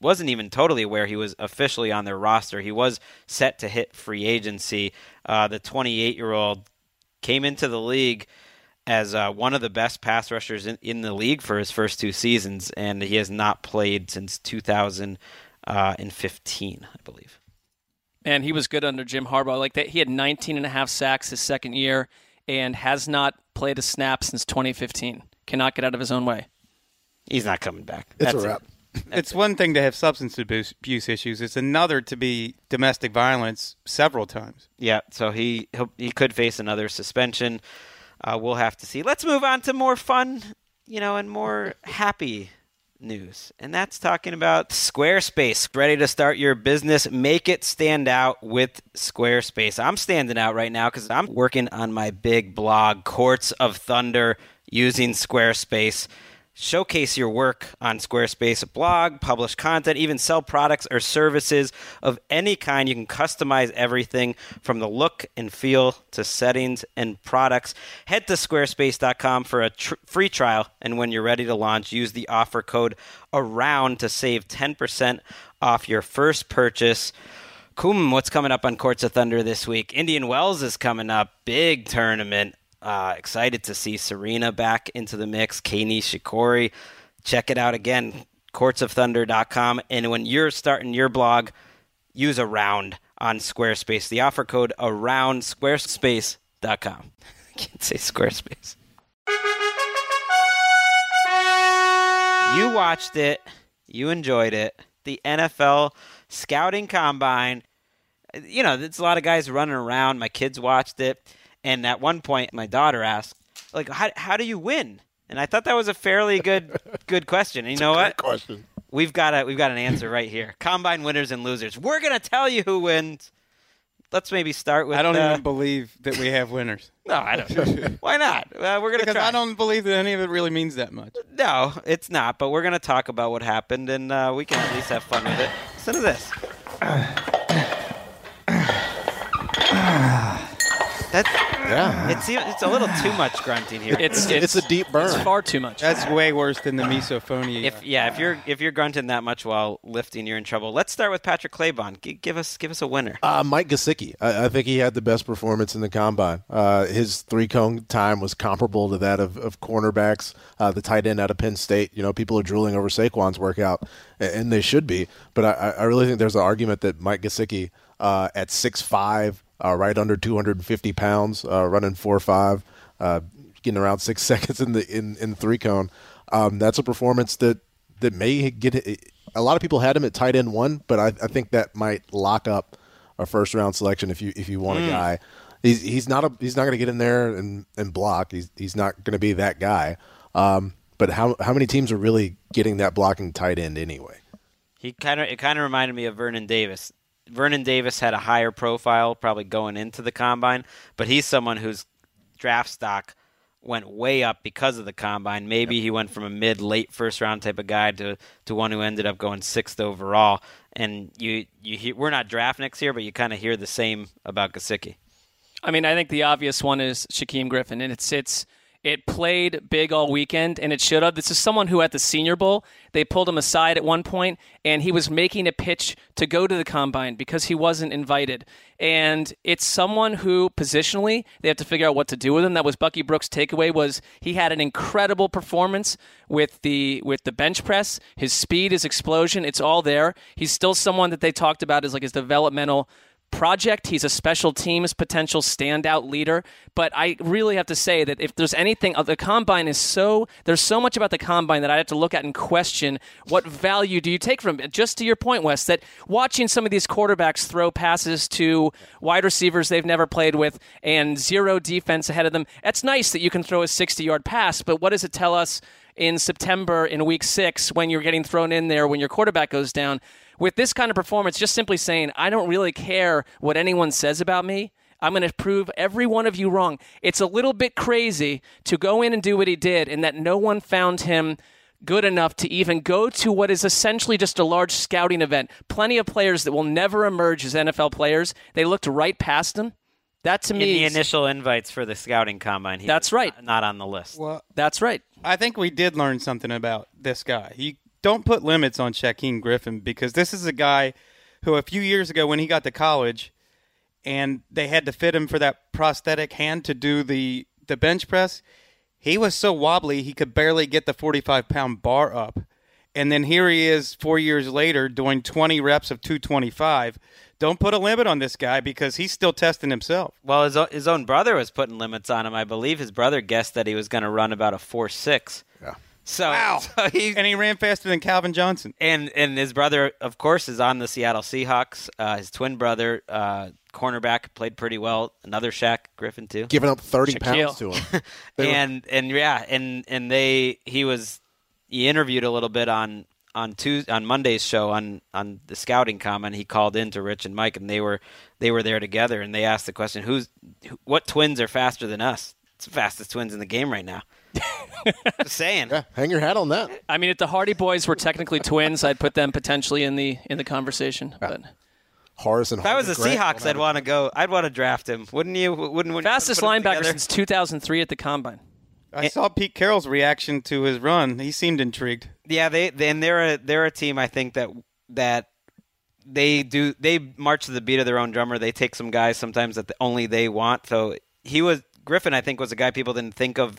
wasn't even totally aware he was officially on their roster. He was set to hit free agency. The 28-year-old came into the league as one of the best pass rushers in the league for his first two seasons, and he has not played since 2015, I believe. And he was good under Jim Harbaugh. Like that, he had 19.5 sacks his second year and has not played a snap since 2015. Cannot get out of his own way. He's not coming back. That's a wrap. It's one thing to have substance abuse issues. It's another to be domestic violence several times. Yeah, so he could face another suspension. We'll have to see. Let's move on to more fun, and more happy news, and that's talking about Squarespace. Ready to start your business? Make it stand out with Squarespace. I'm standing out right now because I'm working on my big blog, Courts of Thunder, using Squarespace. Showcase your work on Squarespace, blog, publish content, even sell products or services of any kind. You can customize everything from the look and feel to settings and products. Head to squarespace.com for a free trial, and when you're ready to launch, use the offer code AROUND to save 10% off your first purchase. Coom, what's coming up on Courts of Thunder this week? Indian Wells is coming up, big tournament. Excited to see Serena back into the mix. Kei Nishikori. Check it out again, courtsofthunder.com. And when you're starting your blog, use Around on Squarespace. The offer code AROUND, squarespace.com. I can't say Squarespace. You watched it. You enjoyed it. The NFL Scouting Combine. There's a lot of guys running around. My kids watched it. And at one point, my daughter asked, how do you win? And I thought that was a fairly good question. And you know what? Good question. We've got an answer right here. Combine winners and losers. We're going to tell you who wins. Let's maybe start with... I don't even believe that we have winners. No, I don't. Why not? We're going to try. Because I don't believe that any of it really means that much. No, it's not. But we're going to talk about what happened, and we can at least have fun with it. Listen to this. It's a little too much grunting here. It's a deep burn. It's far too much. That's way worse than the misophonia. If you're grunting that much while lifting, you're in trouble. Let's start with Patrick Claybon. Give us a winner. Mike Gesicki. I think he had the best performance in the combine. His three-cone time was comparable to that of cornerbacks. The tight end out of Penn State. People are drooling over Saquon's workout, and they should be. But I really think there's an argument that Mike Gesicki at 6'5", right under 250 pounds, running 4.5, getting around 6 seconds in the three cone. That's a performance that may get it. A lot of people had him at tight end 1, but I think that might lock up a first round selection if you want a guy. He's not going to get in there and block. He's not going to be that guy. But how many teams are really getting that blocking tight end anyway? It kind of reminded me of Vernon Davis. Vernon Davis had a higher profile probably going into the combine, but he's someone whose draft stock went way up because of the combine. Maybe he went from a mid-late first-round type of guy to one who ended up going 6th overall. And we're not draft next year, but you kind of hear the same about Gesicki. I mean, I think the obvious one is Shaquem Griffin, and it played big all weekend, and it should have. This is someone who at the Senior Bowl, they pulled him aside at one point, and he was making a pitch to go to the combine because he wasn't invited. And it's someone who positionally, they have to figure out what to do with him. That was Bucky Brooks' takeaway, was he had an incredible performance with the bench press. His speed, his explosion, it's all there. He's still someone that they talked about as his developmental project. He's a special teams potential standout leader. But I really have to say that if there's anything, the combine is so, there's so much about the combine that I have to look at and question what value do you take from it. Just to your point, Wes, that watching some of these quarterbacks throw passes to wide receivers they've never played with and zero defense ahead of them, that's nice that you can throw a 60-yard pass, but what does it tell us in September in week 6 when you're getting thrown in there when your quarterback goes down? With this kind of performance, just simply saying, I don't really care what anyone says about me. I'm going to prove every one of you wrong. It's a little bit crazy to go in and do what he did and that no one found him good enough to even go to what is essentially just a large scouting event. Plenty of players that will never emerge as NFL players. They looked right past him. That to me, in the initial invites for the scouting combine, he that's right, not on the list. Well, that's right. I think we did learn something about this guy. He don't put limits on Shaquem Griffin, because this is a guy who a few years ago when he got to college and they had to fit him for that prosthetic hand to do the bench press, he was so wobbly he could barely get the 45-pound bar up. And then here he is 4 years later doing 20 reps of 225. Don't put a limit on this guy because he's still testing himself. Well, his own brother was putting limits on him. I believe his brother guessed that he was going to run about a 4.6. Yeah. So, wow. And he ran faster than Calvin Johnson. And his brother, of course, is on the Seattle Seahawks. His twin brother, cornerback, played pretty well. Another Shaq Griffin, too. Giving up 30 pounds to him. He interviewed a little bit on Monday's show on the scouting comment. He called in to Rich and Mike, and they were there together, and they asked the question, what twins are faster than us? It's the fastest twins in the game right now. Just saying. Yeah, hang your hat on that. I mean, if the Hardy Boys were technically twins, I'd put them potentially in the conversation. But if I was the Seahawks, I'd want to draft him. Wouldn't you? Wouldn't fastest linebacker since 2003 at the combine. I saw Pete Carroll's reaction to his run. He seemed intrigued. Yeah, they're a team, I think, that they march to the beat of their own drummer. They take some guys sometimes that only they want. So Griffin, I think, was a guy people didn't think of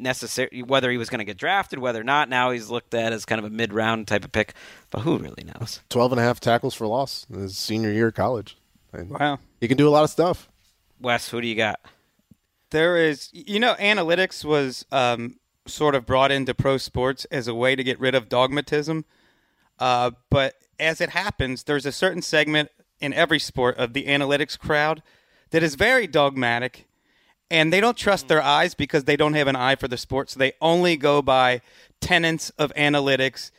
necessarily, whether he was going to get drafted, whether or not. Now he's looked at as kind of a mid-round type of pick, but who really knows? 12.5 tackles for loss in his senior year of college. And wow. He can do a lot of stuff. Wes, who do you got? There is, analytics was sort of brought into pro sports as a way to get rid of dogmatism. But as it happens, there's a certain segment in every sport of the analytics crowd that is very dogmatic, and they don't trust their eyes because they don't have an eye for the sport. So they only go by tenets of analytics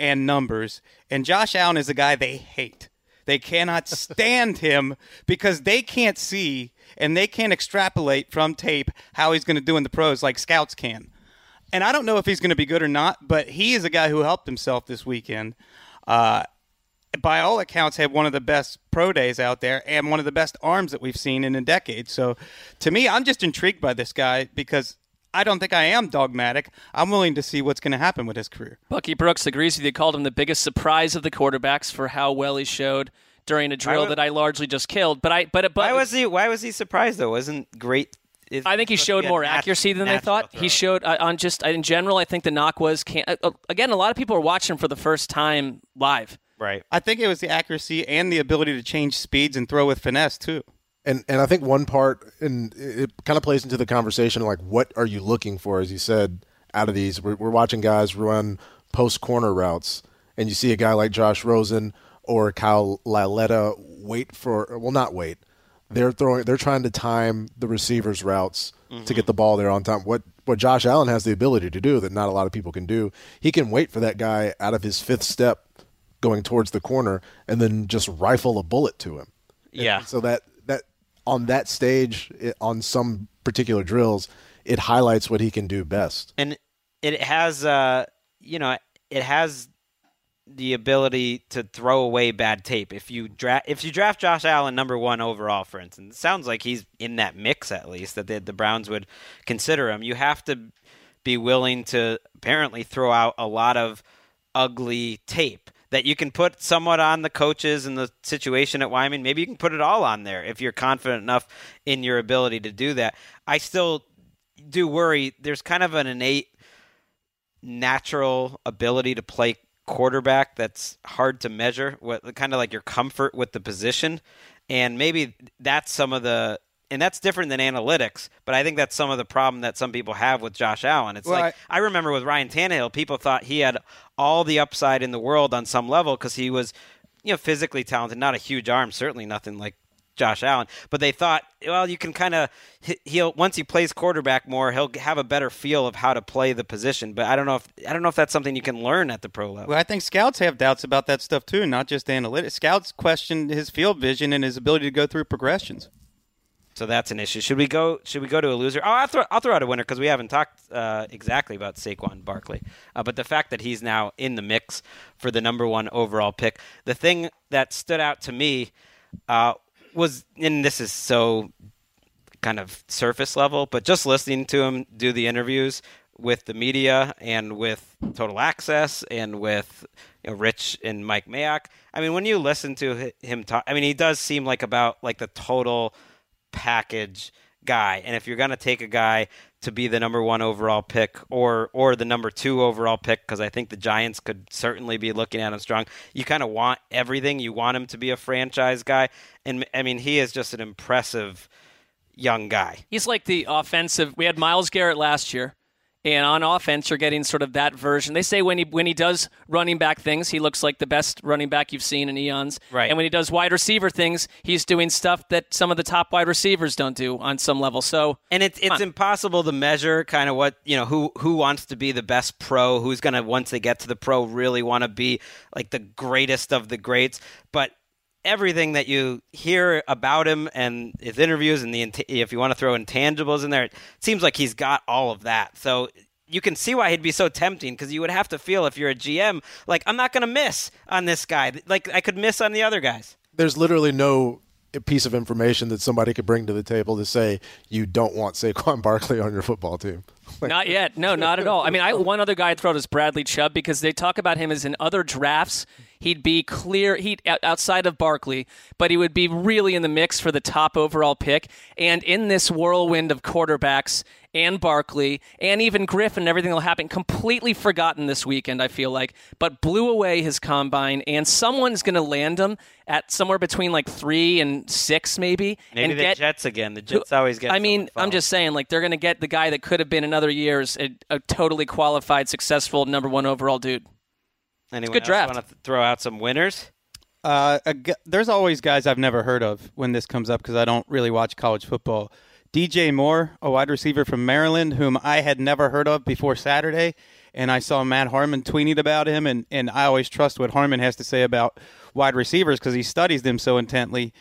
and numbers. And Josh Allen is a guy they hate. They cannot stand him because they can't see and they can't extrapolate from tape how he's going to do in the pros like scouts can. And I don't know if he's going to be good or not, but he is a guy who helped himself this weekend. By all accounts, had one of the best pro days out there and one of the best arms that we've seen in a decade. So to me, I'm just intrigued by this guy because I don't think I am dogmatic. I'm willing to see what's going to happen with his career. Bucky Brooks agrees with you. Called him the biggest surprise of the quarterbacks for how well he showed during a drill that I largely just killed. But why was he surprised though? Wasn't great. I think he showed more accuracy than they thought. He showed on just in general. I think the knock was again. A lot of people are watching for the first time live. Right. I think it was the accuracy and the ability to change speeds and throw with finesse too. And I think one part, and it kind of plays into the conversation, like what are you looking for, as you said, out of these? We're watching guys run post-corner routes, and you see a guy like Josh Rosen or Kyle Lailetta not wait. They're trying to time the receiver's routes to get the ball there on time. What Josh Allen has the ability to do that not a lot of people can do, he can wait for that guy out of his fifth step going towards the corner and then just rifle a bullet to him. Yeah. And so that on that stage, on some particular drills, it highlights what he can do best. And it has, the ability to throw away bad tape. If you draft Josh Allen number 1 overall, for instance, it sounds like he's in that mix, at least, that the Browns would consider him. You have to be willing to apparently throw out a lot of ugly tape that you can put somewhat on the coaches and the situation at Wyoming. Maybe you can put it all on there if you're confident enough in your ability to do that. I still do worry. There's kind of an innate natural ability to play quarterback that's hard to measure, kind of like your comfort with the position. And maybe that's some of the – and that's different than analytics, but I think that's some of the problem that some people have with Josh Allen. It's I remember with Ryan Tannehill, people thought he had all the upside in the world on some level because he was, you know, physically talented, not a huge arm, certainly nothing like Josh Allen. But they thought, well, you can kind of – he'll once he plays quarterback more, he'll have a better feel of how to play the position. But I don't know if that's something you can learn at the pro level. Well, I think scouts have doubts about that stuff too, not just analytics. Scouts question his field vision and his ability to go through progressions. So that's an issue. Should we go to a loser? Oh, I'll throw out a winner because we haven't talked exactly about Saquon Barkley. But the fact that he's now in the mix for the number one overall pick, the thing that stood out to me was, and this is so kind of surface level, but just listening to him do the interviews with the media and with Total Access and with Rich and Mike Mayock. I mean, when you listen to him talk, I mean, he does seem like the total package guy. And if you're going to take a guy to be the number one overall pick or the number two overall pick, because I think the Giants could certainly be looking at him strong, you kind of want everything. You want him to be a franchise guy. And, I mean, he is just an impressive young guy. He's like the offensive – we had Myles Garrett last year. And on offense, you're getting sort of that version. They say when he does running back things, he looks like the best running back you've seen in eons. Right. And when he does wide receiver things, he's doing stuff that some of the top wide receivers don't do on some level. So and it's impossible to measure kind of what who wants to be the best pro, who's going to, once they get to the pro, really want to be like the greatest of the greats. But everything that you hear about him and his interviews and if you want to throw intangibles in there, it seems like he's got all of that. So you can see why he'd be so tempting, because you would have to feel, if you're a GM, like, I'm not going to miss on this guy. Like, I could miss on the other guys. There's literally no piece of information that somebody could bring to the table to say you don't want Saquon Barkley on your football team. Not yet. No, not at all. I mean, one other guy I'd throw is Bradley Chubb, because they talk about him as in other drafts. He'd be clear, outside of Barkley, but he would be really in the mix for the top overall pick. And in this whirlwind of quarterbacks and Barkley and even Griffin and everything that'll happen, completely forgotten this weekend, I feel like, but blew away his combine. And someone's going to land him at somewhere between like 3 and 6, maybe. Maybe and Jets again. The Jets always get. I mean, I'm just saying, like, they're going to get the guy that could have been another year's a totally qualified, successful number one overall dude. Anyone else want to throw out some winners? There's always guys I've never heard of when this comes up, because I don't really watch college football. DJ Moore, a wide receiver from Maryland, whom I had never heard of before Saturday, and I saw Matt Harmon tweeted about him, and I always trust what Harmon has to say about wide receivers because he studies them so intently.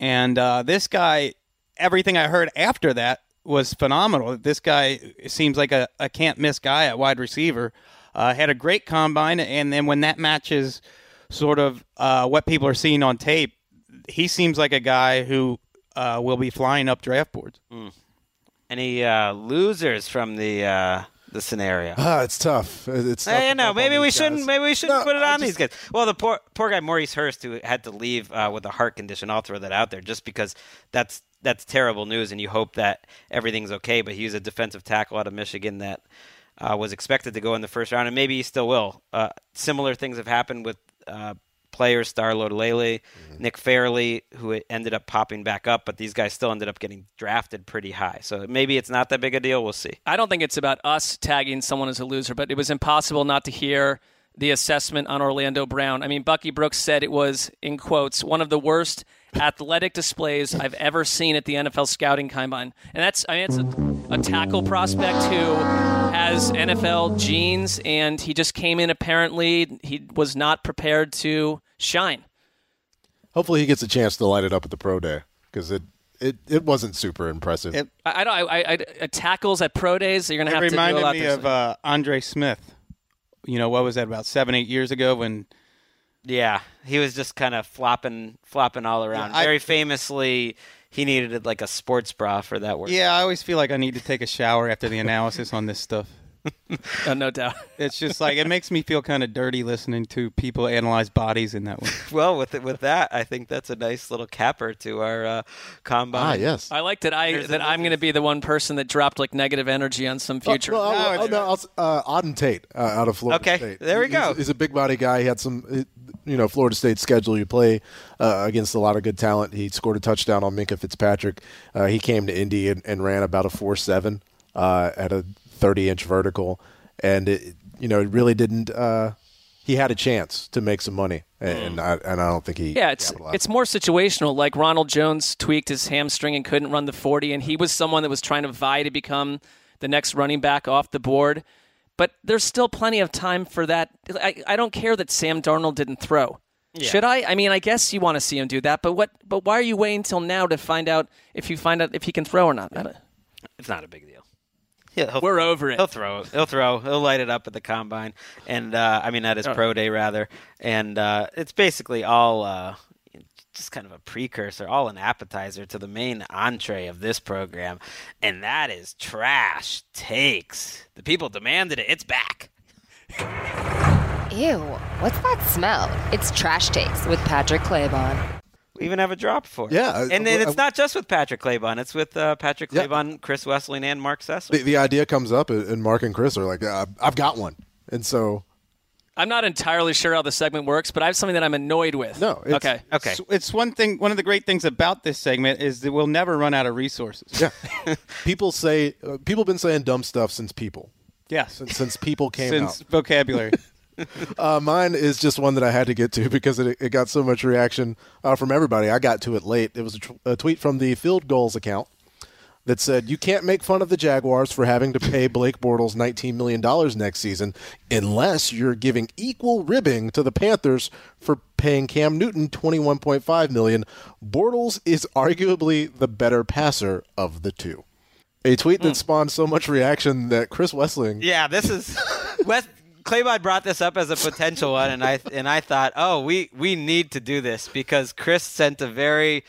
And this guy, everything I heard after that was phenomenal. This guy seems like a can't-miss guy at wide receiver. Had a great combine, and then when that matches sort of what people are seeing on tape, he seems like a guy who will be flying up draft boards. Mm. Any losers from the scenario? It's tough. It's tough. Maybe we shouldn't put it on these guys. Well, the poor guy Maurice Hurst, who had to leave with a heart condition. I'll throw that out there just because that's terrible news, and you hope that everything's okay. But he's a defensive tackle out of Michigan that was expected to go in the first round, and maybe he still will. Similar things have happened with players, Starlord Lele, Nick Fairley, who ended up popping back up, but these guys still ended up getting drafted pretty high. So maybe it's not that big a deal. We'll see. I don't think it's about us tagging someone as a loser, but it was impossible not to hear the assessment on Orlando Brown. I mean, Bucky Brooks said it was, in quotes, one of the worst athletic displays I've ever seen at the NFL scouting combine. And it's a tackle prospect who has NFL genes, and he just came in apparently. He was not prepared to shine. Hopefully he gets a chance to light it up at the pro day, because it wasn't super impressive. Tackles at pro days, you're going to have to do a lot. It reminded me of Andre Smith. You know, what was that, about 7-8 years ago when... Yeah, he was just kind of flopping all around. Yeah, very famously, he needed like a sports bra for that work. Yeah, I always feel like I need to take a shower after the analysis on this stuff. Oh, no doubt. It's just like, it makes me feel kind of dirty listening to people analyze bodies in that way. Well, with that, I think that's a nice little capper to our combine. Ah, yes. I like that I'm going to be the one person that dropped like negative energy on some future. Auden Tate out of Florida State. Okay, there we go. He's a big body guy. He had some you know, Florida State's schedule. You play against a lot of good talent. He scored a touchdown on Minkah Fitzpatrick. He came to Indy and ran about a 4.7 at a 30-inch vertical, and it, you know, it really didn't. He had a chance to make some money, and I don't think he. Yeah, it's more situational. Like Ronald Jones tweaked his hamstring and couldn't run the 40, and he was someone that was trying to vie to become the next running back off the board. But there's still plenty of time for that. I don't care that Sam Darnold didn't throw. Yeah. Should I? I mean, I guess you want to see him do that. But what? But why are you waiting till now to find out if he can throw or not? Yeah. It's not a big deal. Yeah, we're over it. He'll throw. He'll throw. He'll light it up at the combine, and at his pro day rather. And it's basically all just kind of a precursor, all an appetizer to the main entree of this program, and that is trash takes. The people demanded it. It's back. Ew! What's that smell? It's Trash Takes with Patrick Claybon. We even have a drop for it. Yeah. And then it's not just with Patrick Claybon. It's with Patrick Claybon, yeah, Chris Wesseling, and Mark Sessler. The idea comes up, and Mark and Chris are like, I've got one. And so... I'm not entirely sure how the segment works, but I have something that I'm annoyed with. No. Okay. It's one thing. One of the great things about this segment is that we'll never run out of resources. Yeah. People have been saying dumb stuff since people. Yeah. Since people came out. Since vocabulary. Mine is just one that I had to get to because it got so much reaction from everybody. I got to it late. It was a tweet from the Field Goals account that said, "You can't make fun of the Jaguars for having to pay Blake Bortles $19 million next season unless you're giving equal ribbing to the Panthers for paying Cam Newton $21.5 million. Bortles is arguably the better passer of the two." A tweet that spawned so much reaction that Chris Wesseling... Yeah, this is... Claybon brought this up as a potential one, and I thought, we need to do this because Chris sent a very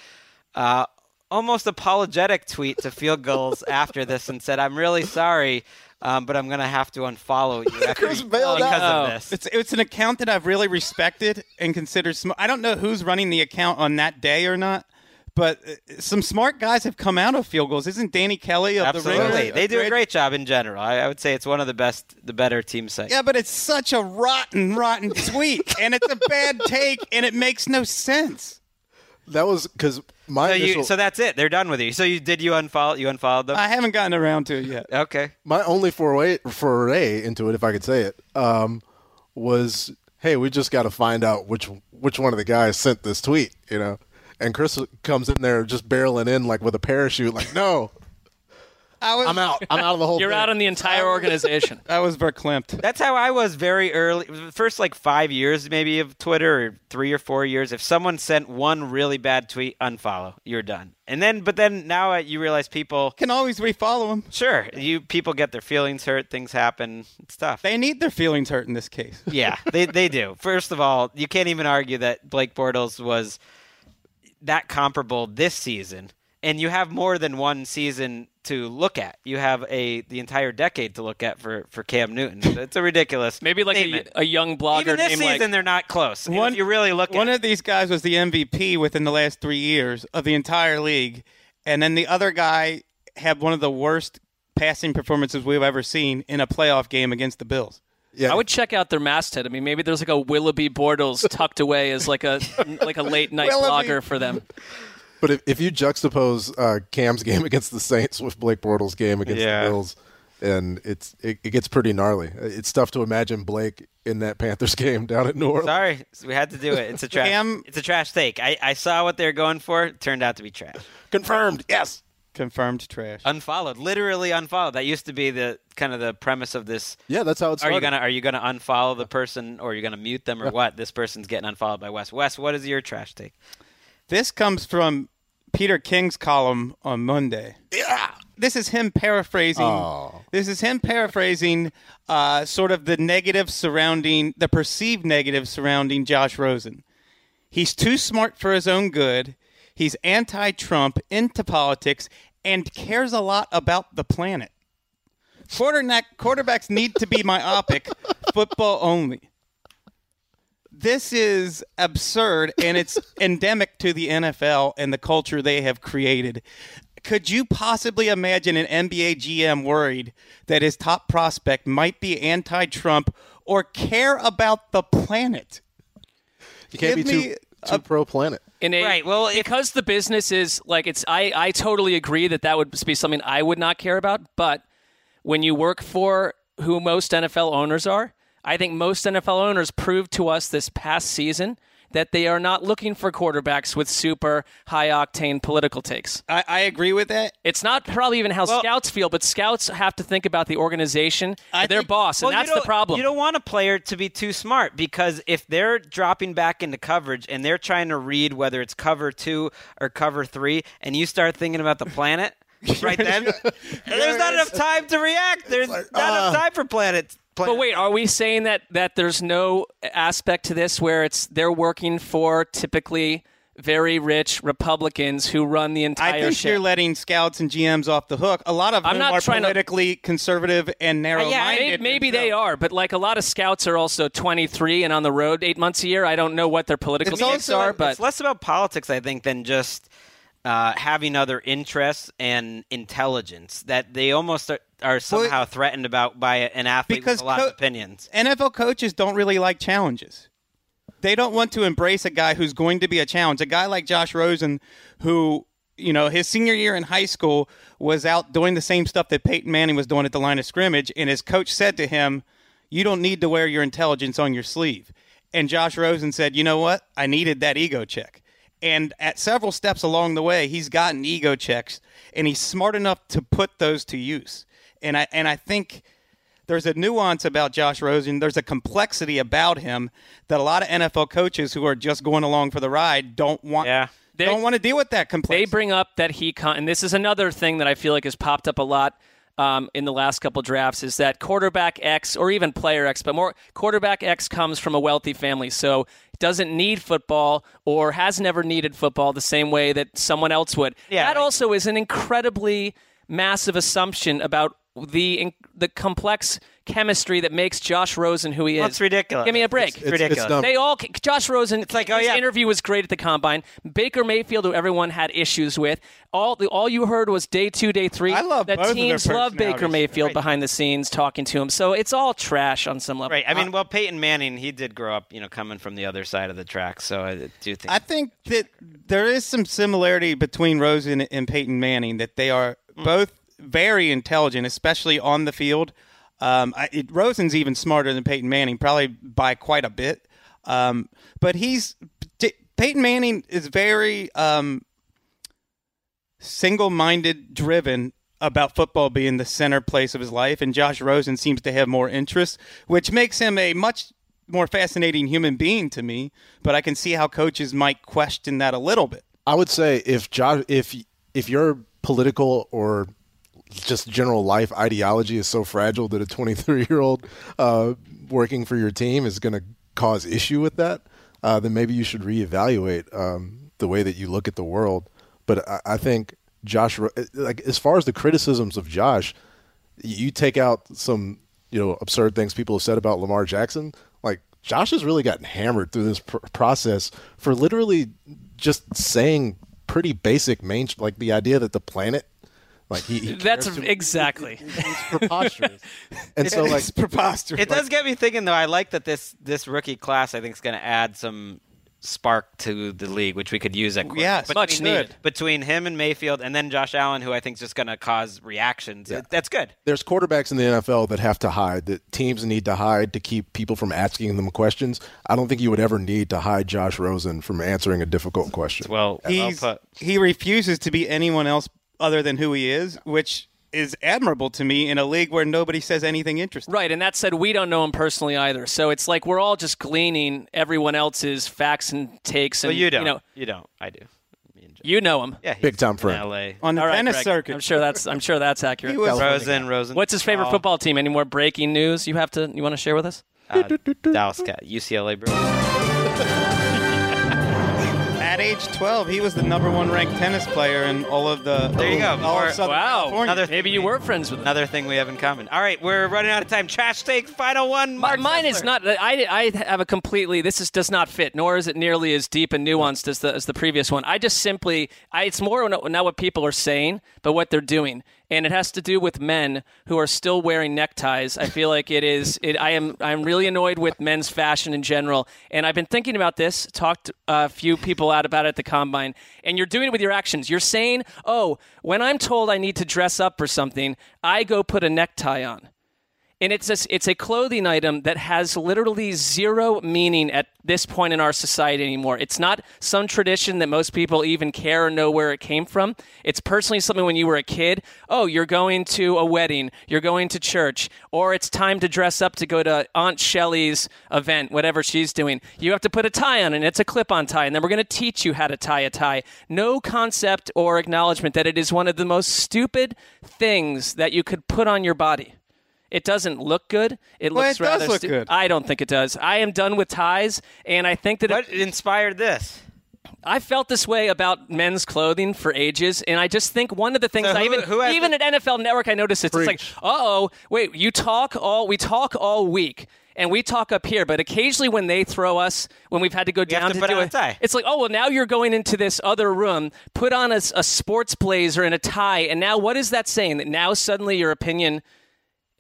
almost apologetic tweet to Field Goals after this and said, "I'm really sorry, but I'm going to have to unfollow you because of this." It's an account that I've really respected and considered. I don't know who's running the account on that day or not. But some smart guys have come out of Field Goals. Isn't Danny Kelly of the Ringer? They do a great job in general. I would say it's one of the best, the better team site. Yeah, but it's such a rotten tweet, and it's a bad take, and it makes no sense. That was because my so that's it. They're done with you. So did you unfollow? You unfollowed them? I haven't gotten around to it yet. Okay. My only foray into it, if I could say it, was, hey, we just got to find out which one of the guys sent this tweet. You know. And Chris comes in there just barreling in like with a parachute, like, no, I'm out. I'm out of the whole thing. You're out in the entire organization. I was verklempt. That's how I was very early. The first like 5 years maybe of Twitter or 3 or 4 years. If someone sent one really bad tweet, unfollow. You're done. And then now you realize people can always refollow them. Sure. People get their feelings hurt. Things happen. It's tough. They need their feelings hurt in this case. Yeah, they do. First of all, you can't even argue that Blake Bortles was – that comparable this season, and you have more than one season to look at. You have the entire decade to look at for Cam Newton. It's a ridiculous maybe like a young blogger. Even this season, like, they're not close. One, if you really look at it. One of these guys was the MVP within the last 3 years of the entire league, and then the other guy had one of the worst passing performances we've ever seen in a playoff game against the Bills. Yeah. I would check out their masthead. I mean, maybe there's like a Willoughby Bortles tucked away as like a late night blogger for them. But if you juxtapose Cam's game against the Saints with Blake Bortles' game against the Bills, and it gets pretty gnarly. It's tough to imagine Blake in that Panthers game down at New Orleans. Sorry, we had to do it. It's a trash. It's a trash take. I saw what they were going for. It turned out to be trash. Confirmed. Yes. Confirmed trash. Unfollowed. Literally unfollowed. That used to be the kind of the premise of this. Yeah, that's how it's. Are you gonna unfollow the person, or are you gonna mute them, or what? This person's getting unfollowed by Wes. Wes, what is your trash take? This comes from Peter King's column on Monday. Yeah. This is him paraphrasing. Oh. This is him paraphrasing sort of the perceived negative surrounding Josh Rosen. He's too smart for his own good. He's anti-Trump, into politics, and cares a lot about the planet. Quarterbacks need to be myopic, football only. This is absurd, and it's endemic to the NFL and the culture they have created. Could you possibly imagine an NBA GM worried that his top prospect might be anti-Trump or care about the planet? You can't be too pro-planet. Right. Well, because the business is like it's. I totally agree that would be something I would not care about. But when you work for who most NFL owners are, I think most NFL owners proved to us this past season that they are not looking for quarterbacks with super high-octane political takes. I agree with that. It's not probably even how scouts feel, but scouts have to think about the organization, their boss, and that's the problem. You don't want a player to be too smart, because if they're dropping back into coverage and they're trying to read whether it's cover 2 or cover 3, and you start thinking about the planet right then, there's not enough time to react. There's not enough time for planets. But wait, are we saying that there's no aspect to this where it's they're working for typically very rich Republicans who run the entire ship? I think you're letting scouts and GMs off the hook. A lot of them are politically conservative and narrow-minded. Yeah, maybe they are, but like a lot of scouts are also 23 and on the road 8 months a year. I don't know what their political takes are. But it's less about politics, I think, than just having other interests and intelligence that they almost are somehow threatened about by an athlete with a lot of opinions. NFL coaches don't really like challenges. They don't want to embrace a guy who's going to be a challenge. A guy like Josh Rosen, who, you know, his senior year in high school was out doing the same stuff that Peyton Manning was doing at the line of scrimmage, and his coach said to him, "You don't need to wear your intelligence on your sleeve." And Josh Rosen said, "You know what? I needed that ego check." And at several steps along the way, he's gotten ego checks, and he's smart enough to put those to use. And I think there's a nuance about Josh Rosen. There's a complexity about him that a lot of NFL coaches who are just going along for the ride don't want. Yeah. They don't want to deal with that complexity. They bring up that and this is another thing that I feel like has popped up a lot in the last couple drafts, is that quarterback X, or even player X, but more quarterback X comes from a wealthy family, so doesn't need football or has never needed football the same way that someone else would. Yeah, that also is an incredibly massive assumption about the complex chemistry that makes Josh Rosen who he is. That's ridiculous. Give me a break. It's ridiculous. Josh Rosen, it's like, his interview was great at the Combine. Baker Mayfield, who everyone had issues with. All you heard was day 2, day 3. I love both of their personalities. The teams love Baker Mayfield behind the scenes talking to him. So it's all trash on some level. Right. I mean, Peyton Manning, he did grow up, you know, coming from the other side of the track. So I do think. I think that there is some similarity between Rosen and Peyton Manning, that they are both very intelligent, especially on the field. Rosen's even smarter than Peyton Manning, probably by quite a bit. But Peyton Manning is very single-minded, driven about football being the center place of his life, and Josh Rosen seems to have more interest, which makes him a much more fascinating human being to me. But I can see how coaches might question that a little bit. I would say if your political or just general life ideology is so fragile that a 23-year-old working for your team is going to cause issue with that, then maybe you should reevaluate the way that you look at the world. But I think Josh, like as far as the criticisms of Josh, you take out some absurd things people have said about Lamar Jackson. Like Josh has really gotten hammered through this process for literally just saying pretty basic like the idea that the planet. Like he that's exactly. It's preposterous. And so it's preposterous. It does get me thinking, though. I like that this rookie class, I think, is going to add some spark to the league, which we could use at much needed. Between him and Mayfield, and then Josh Allen, who I think is just going to cause reactions. Yeah. That's good. There's quarterbacks in the NFL that have to hide, that teams need to hide to keep people from asking them questions. I don't think you would ever need to hide Josh Rosen from answering a difficult question. Well, he refuses to be anyone else other than who he is, which is admirable to me in a league where nobody says anything interesting. Right, and that said, we don't know him personally either. So it's like we're all just gleaning everyone else's facts and takes. And, well, you don't. You don't. I do. You know him. Yeah, big time friend. LA. On the tennis circuit. I'm sure that's accurate. He was Rosen. What's his favorite football team? Any more breaking news you want to share with us? Dallas Cat, UCLA Bruins. At age 12, he was the number 1 ranked tennis player in all of the. There you go. Wow. Maybe you were friends with him. Another thing we have in common. All right, we're running out of time. Trash take, final one. Mark Mine Sessler. Is not. I have a completely. Does not fit. Nor is it nearly as deep and nuanced as the previous one. I just simply. It's more not what people are saying, but what they're doing. and it has to do with men who are still wearing neckties. I feel like it is. I'm really annoyed with men's fashion in general, and I've been thinking about this. Talked a few people out about it at the combine, and you're doing it with your actions. You're saying, "Oh, when I'm told I need to dress up for something, I go put a necktie on." And it's a clothing item that has literally zero meaning at this point in our society anymore. It's not some tradition that most people even care or know where it came from. It's personally something when you were a kid. Oh, you're going to a wedding. You're going to church. Or it's time to dress up to go to Aunt Shelley's event, whatever she's doing. You have to put a tie on, and it's a clip-on tie. And then we're going to teach you how to tie a tie. No concept or acknowledgement that it is one of the most stupid things that you could put on your body. It doesn't look good. It does look good. I don't think it does. I am done with ties, and I think that what inspired this? I felt this way about men's clothing for ages, and I just think one of the things at NFL Network I noticed it's like, we talk all week. And we talk up here, but occasionally when they throw us, when we've had to go down to do it, it's like, oh, well, now you're going into this other room, put on a sports blazer and a tie, and now what is that saying? That now suddenly your opinion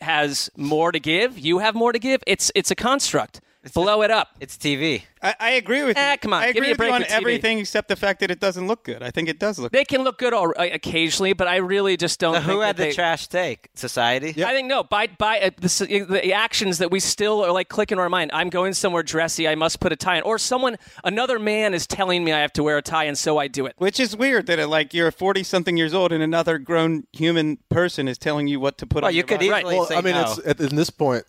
has more to give. You have more to give. It's a construct. Blow it up. It's TV. I agree with you. Come on. I agree with you on everything except the fact that it doesn't look good. I think it does look good. They can look good occasionally, but I really just don't think that. Who had the trash take? Society? Yep. I think, no, by the actions that we still are like click in our mind. I'm going somewhere dressy. I must put a tie on. Or another man is telling me I have to wear a tie, and so I do it. Which is weird that you're 40-something years old, and another grown human person is telling you what to put on your body. Well, you could easily say at this point,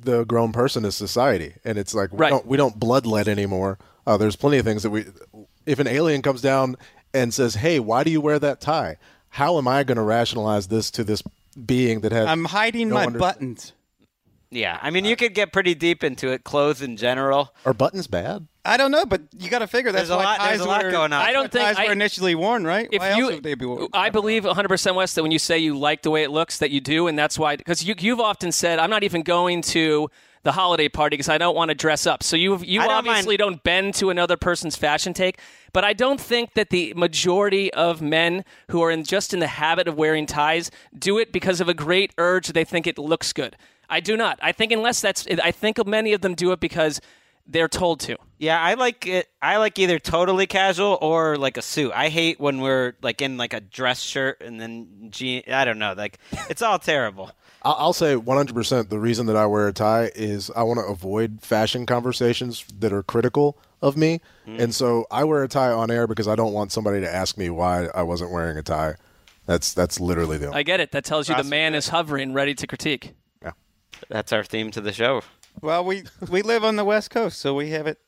the grown person is society, and it's like we don't bloodlet anymore. There's plenty of things that if an alien comes down and says, "Hey, why do you wear that tie?" How am I going to rationalize this to this being that has? I'm hiding my buttons. Yeah, I mean, you could get pretty deep into it. Clothes in general. Are buttons bad? I don't know, but you got to figure that's why ties were initially worn, right? I believe 100% West that when you say you like the way it looks, that you do, and that's why. Because you've often said, "I'm not even going to the holiday party because I don't want to dress up." So you obviously don't bend to another person's fashion take. But I don't think that the majority of men who are just in the habit of wearing ties do it because of a great urge. They think it looks good. I do not. I think many of them do it because they're told to. Yeah, I like it. I like either totally casual or like a suit. I hate when we're like in like a dress shirt and then I don't know. Like it's all terrible. I'll say 100% the reason that I wear a tie is I want to avoid fashion conversations that are critical of me. Mm. And so I wear a tie on air because I don't want somebody to ask me why I wasn't wearing a tie. That's literally the only. I get it. That tells you the man is hovering, ready to critique. Yeah. That's our theme to the show. Well, we live on the West Coast, so we have it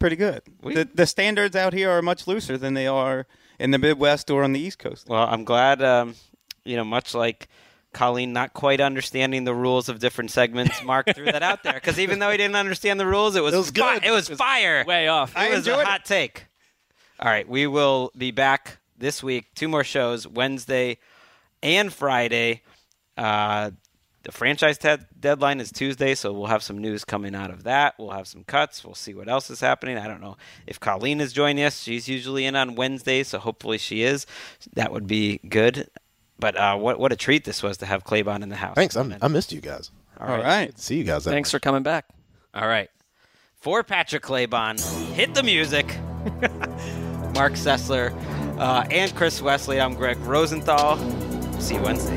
pretty good. The standards out here are much looser than they are in the Midwest or on the East Coast. Well, I'm glad, much like Colleen not quite understanding the rules of different segments, Mark threw that out there. Because even though he didn't understand the rules, it was good. It was fire. Way off. It was a hot take. All right, we will be back this week. 2 more shows, Wednesday and Friday. The franchise deadline is Tuesday, so we'll have some news coming out of that. We'll have some cuts. We'll see what else is happening. I don't know if Colleen is joining us. She's usually in on Wednesday, so hopefully she is. That would be good. But what a treat this was to have Claybon in the house. Thanks. I missed you guys. All right. Good to see you guys. Thanks for coming back. All right. For Patrick Claybon, hit the music. Mark Sessler and Chris Wesseling. I'm Greg Rosenthal. See you Wednesday.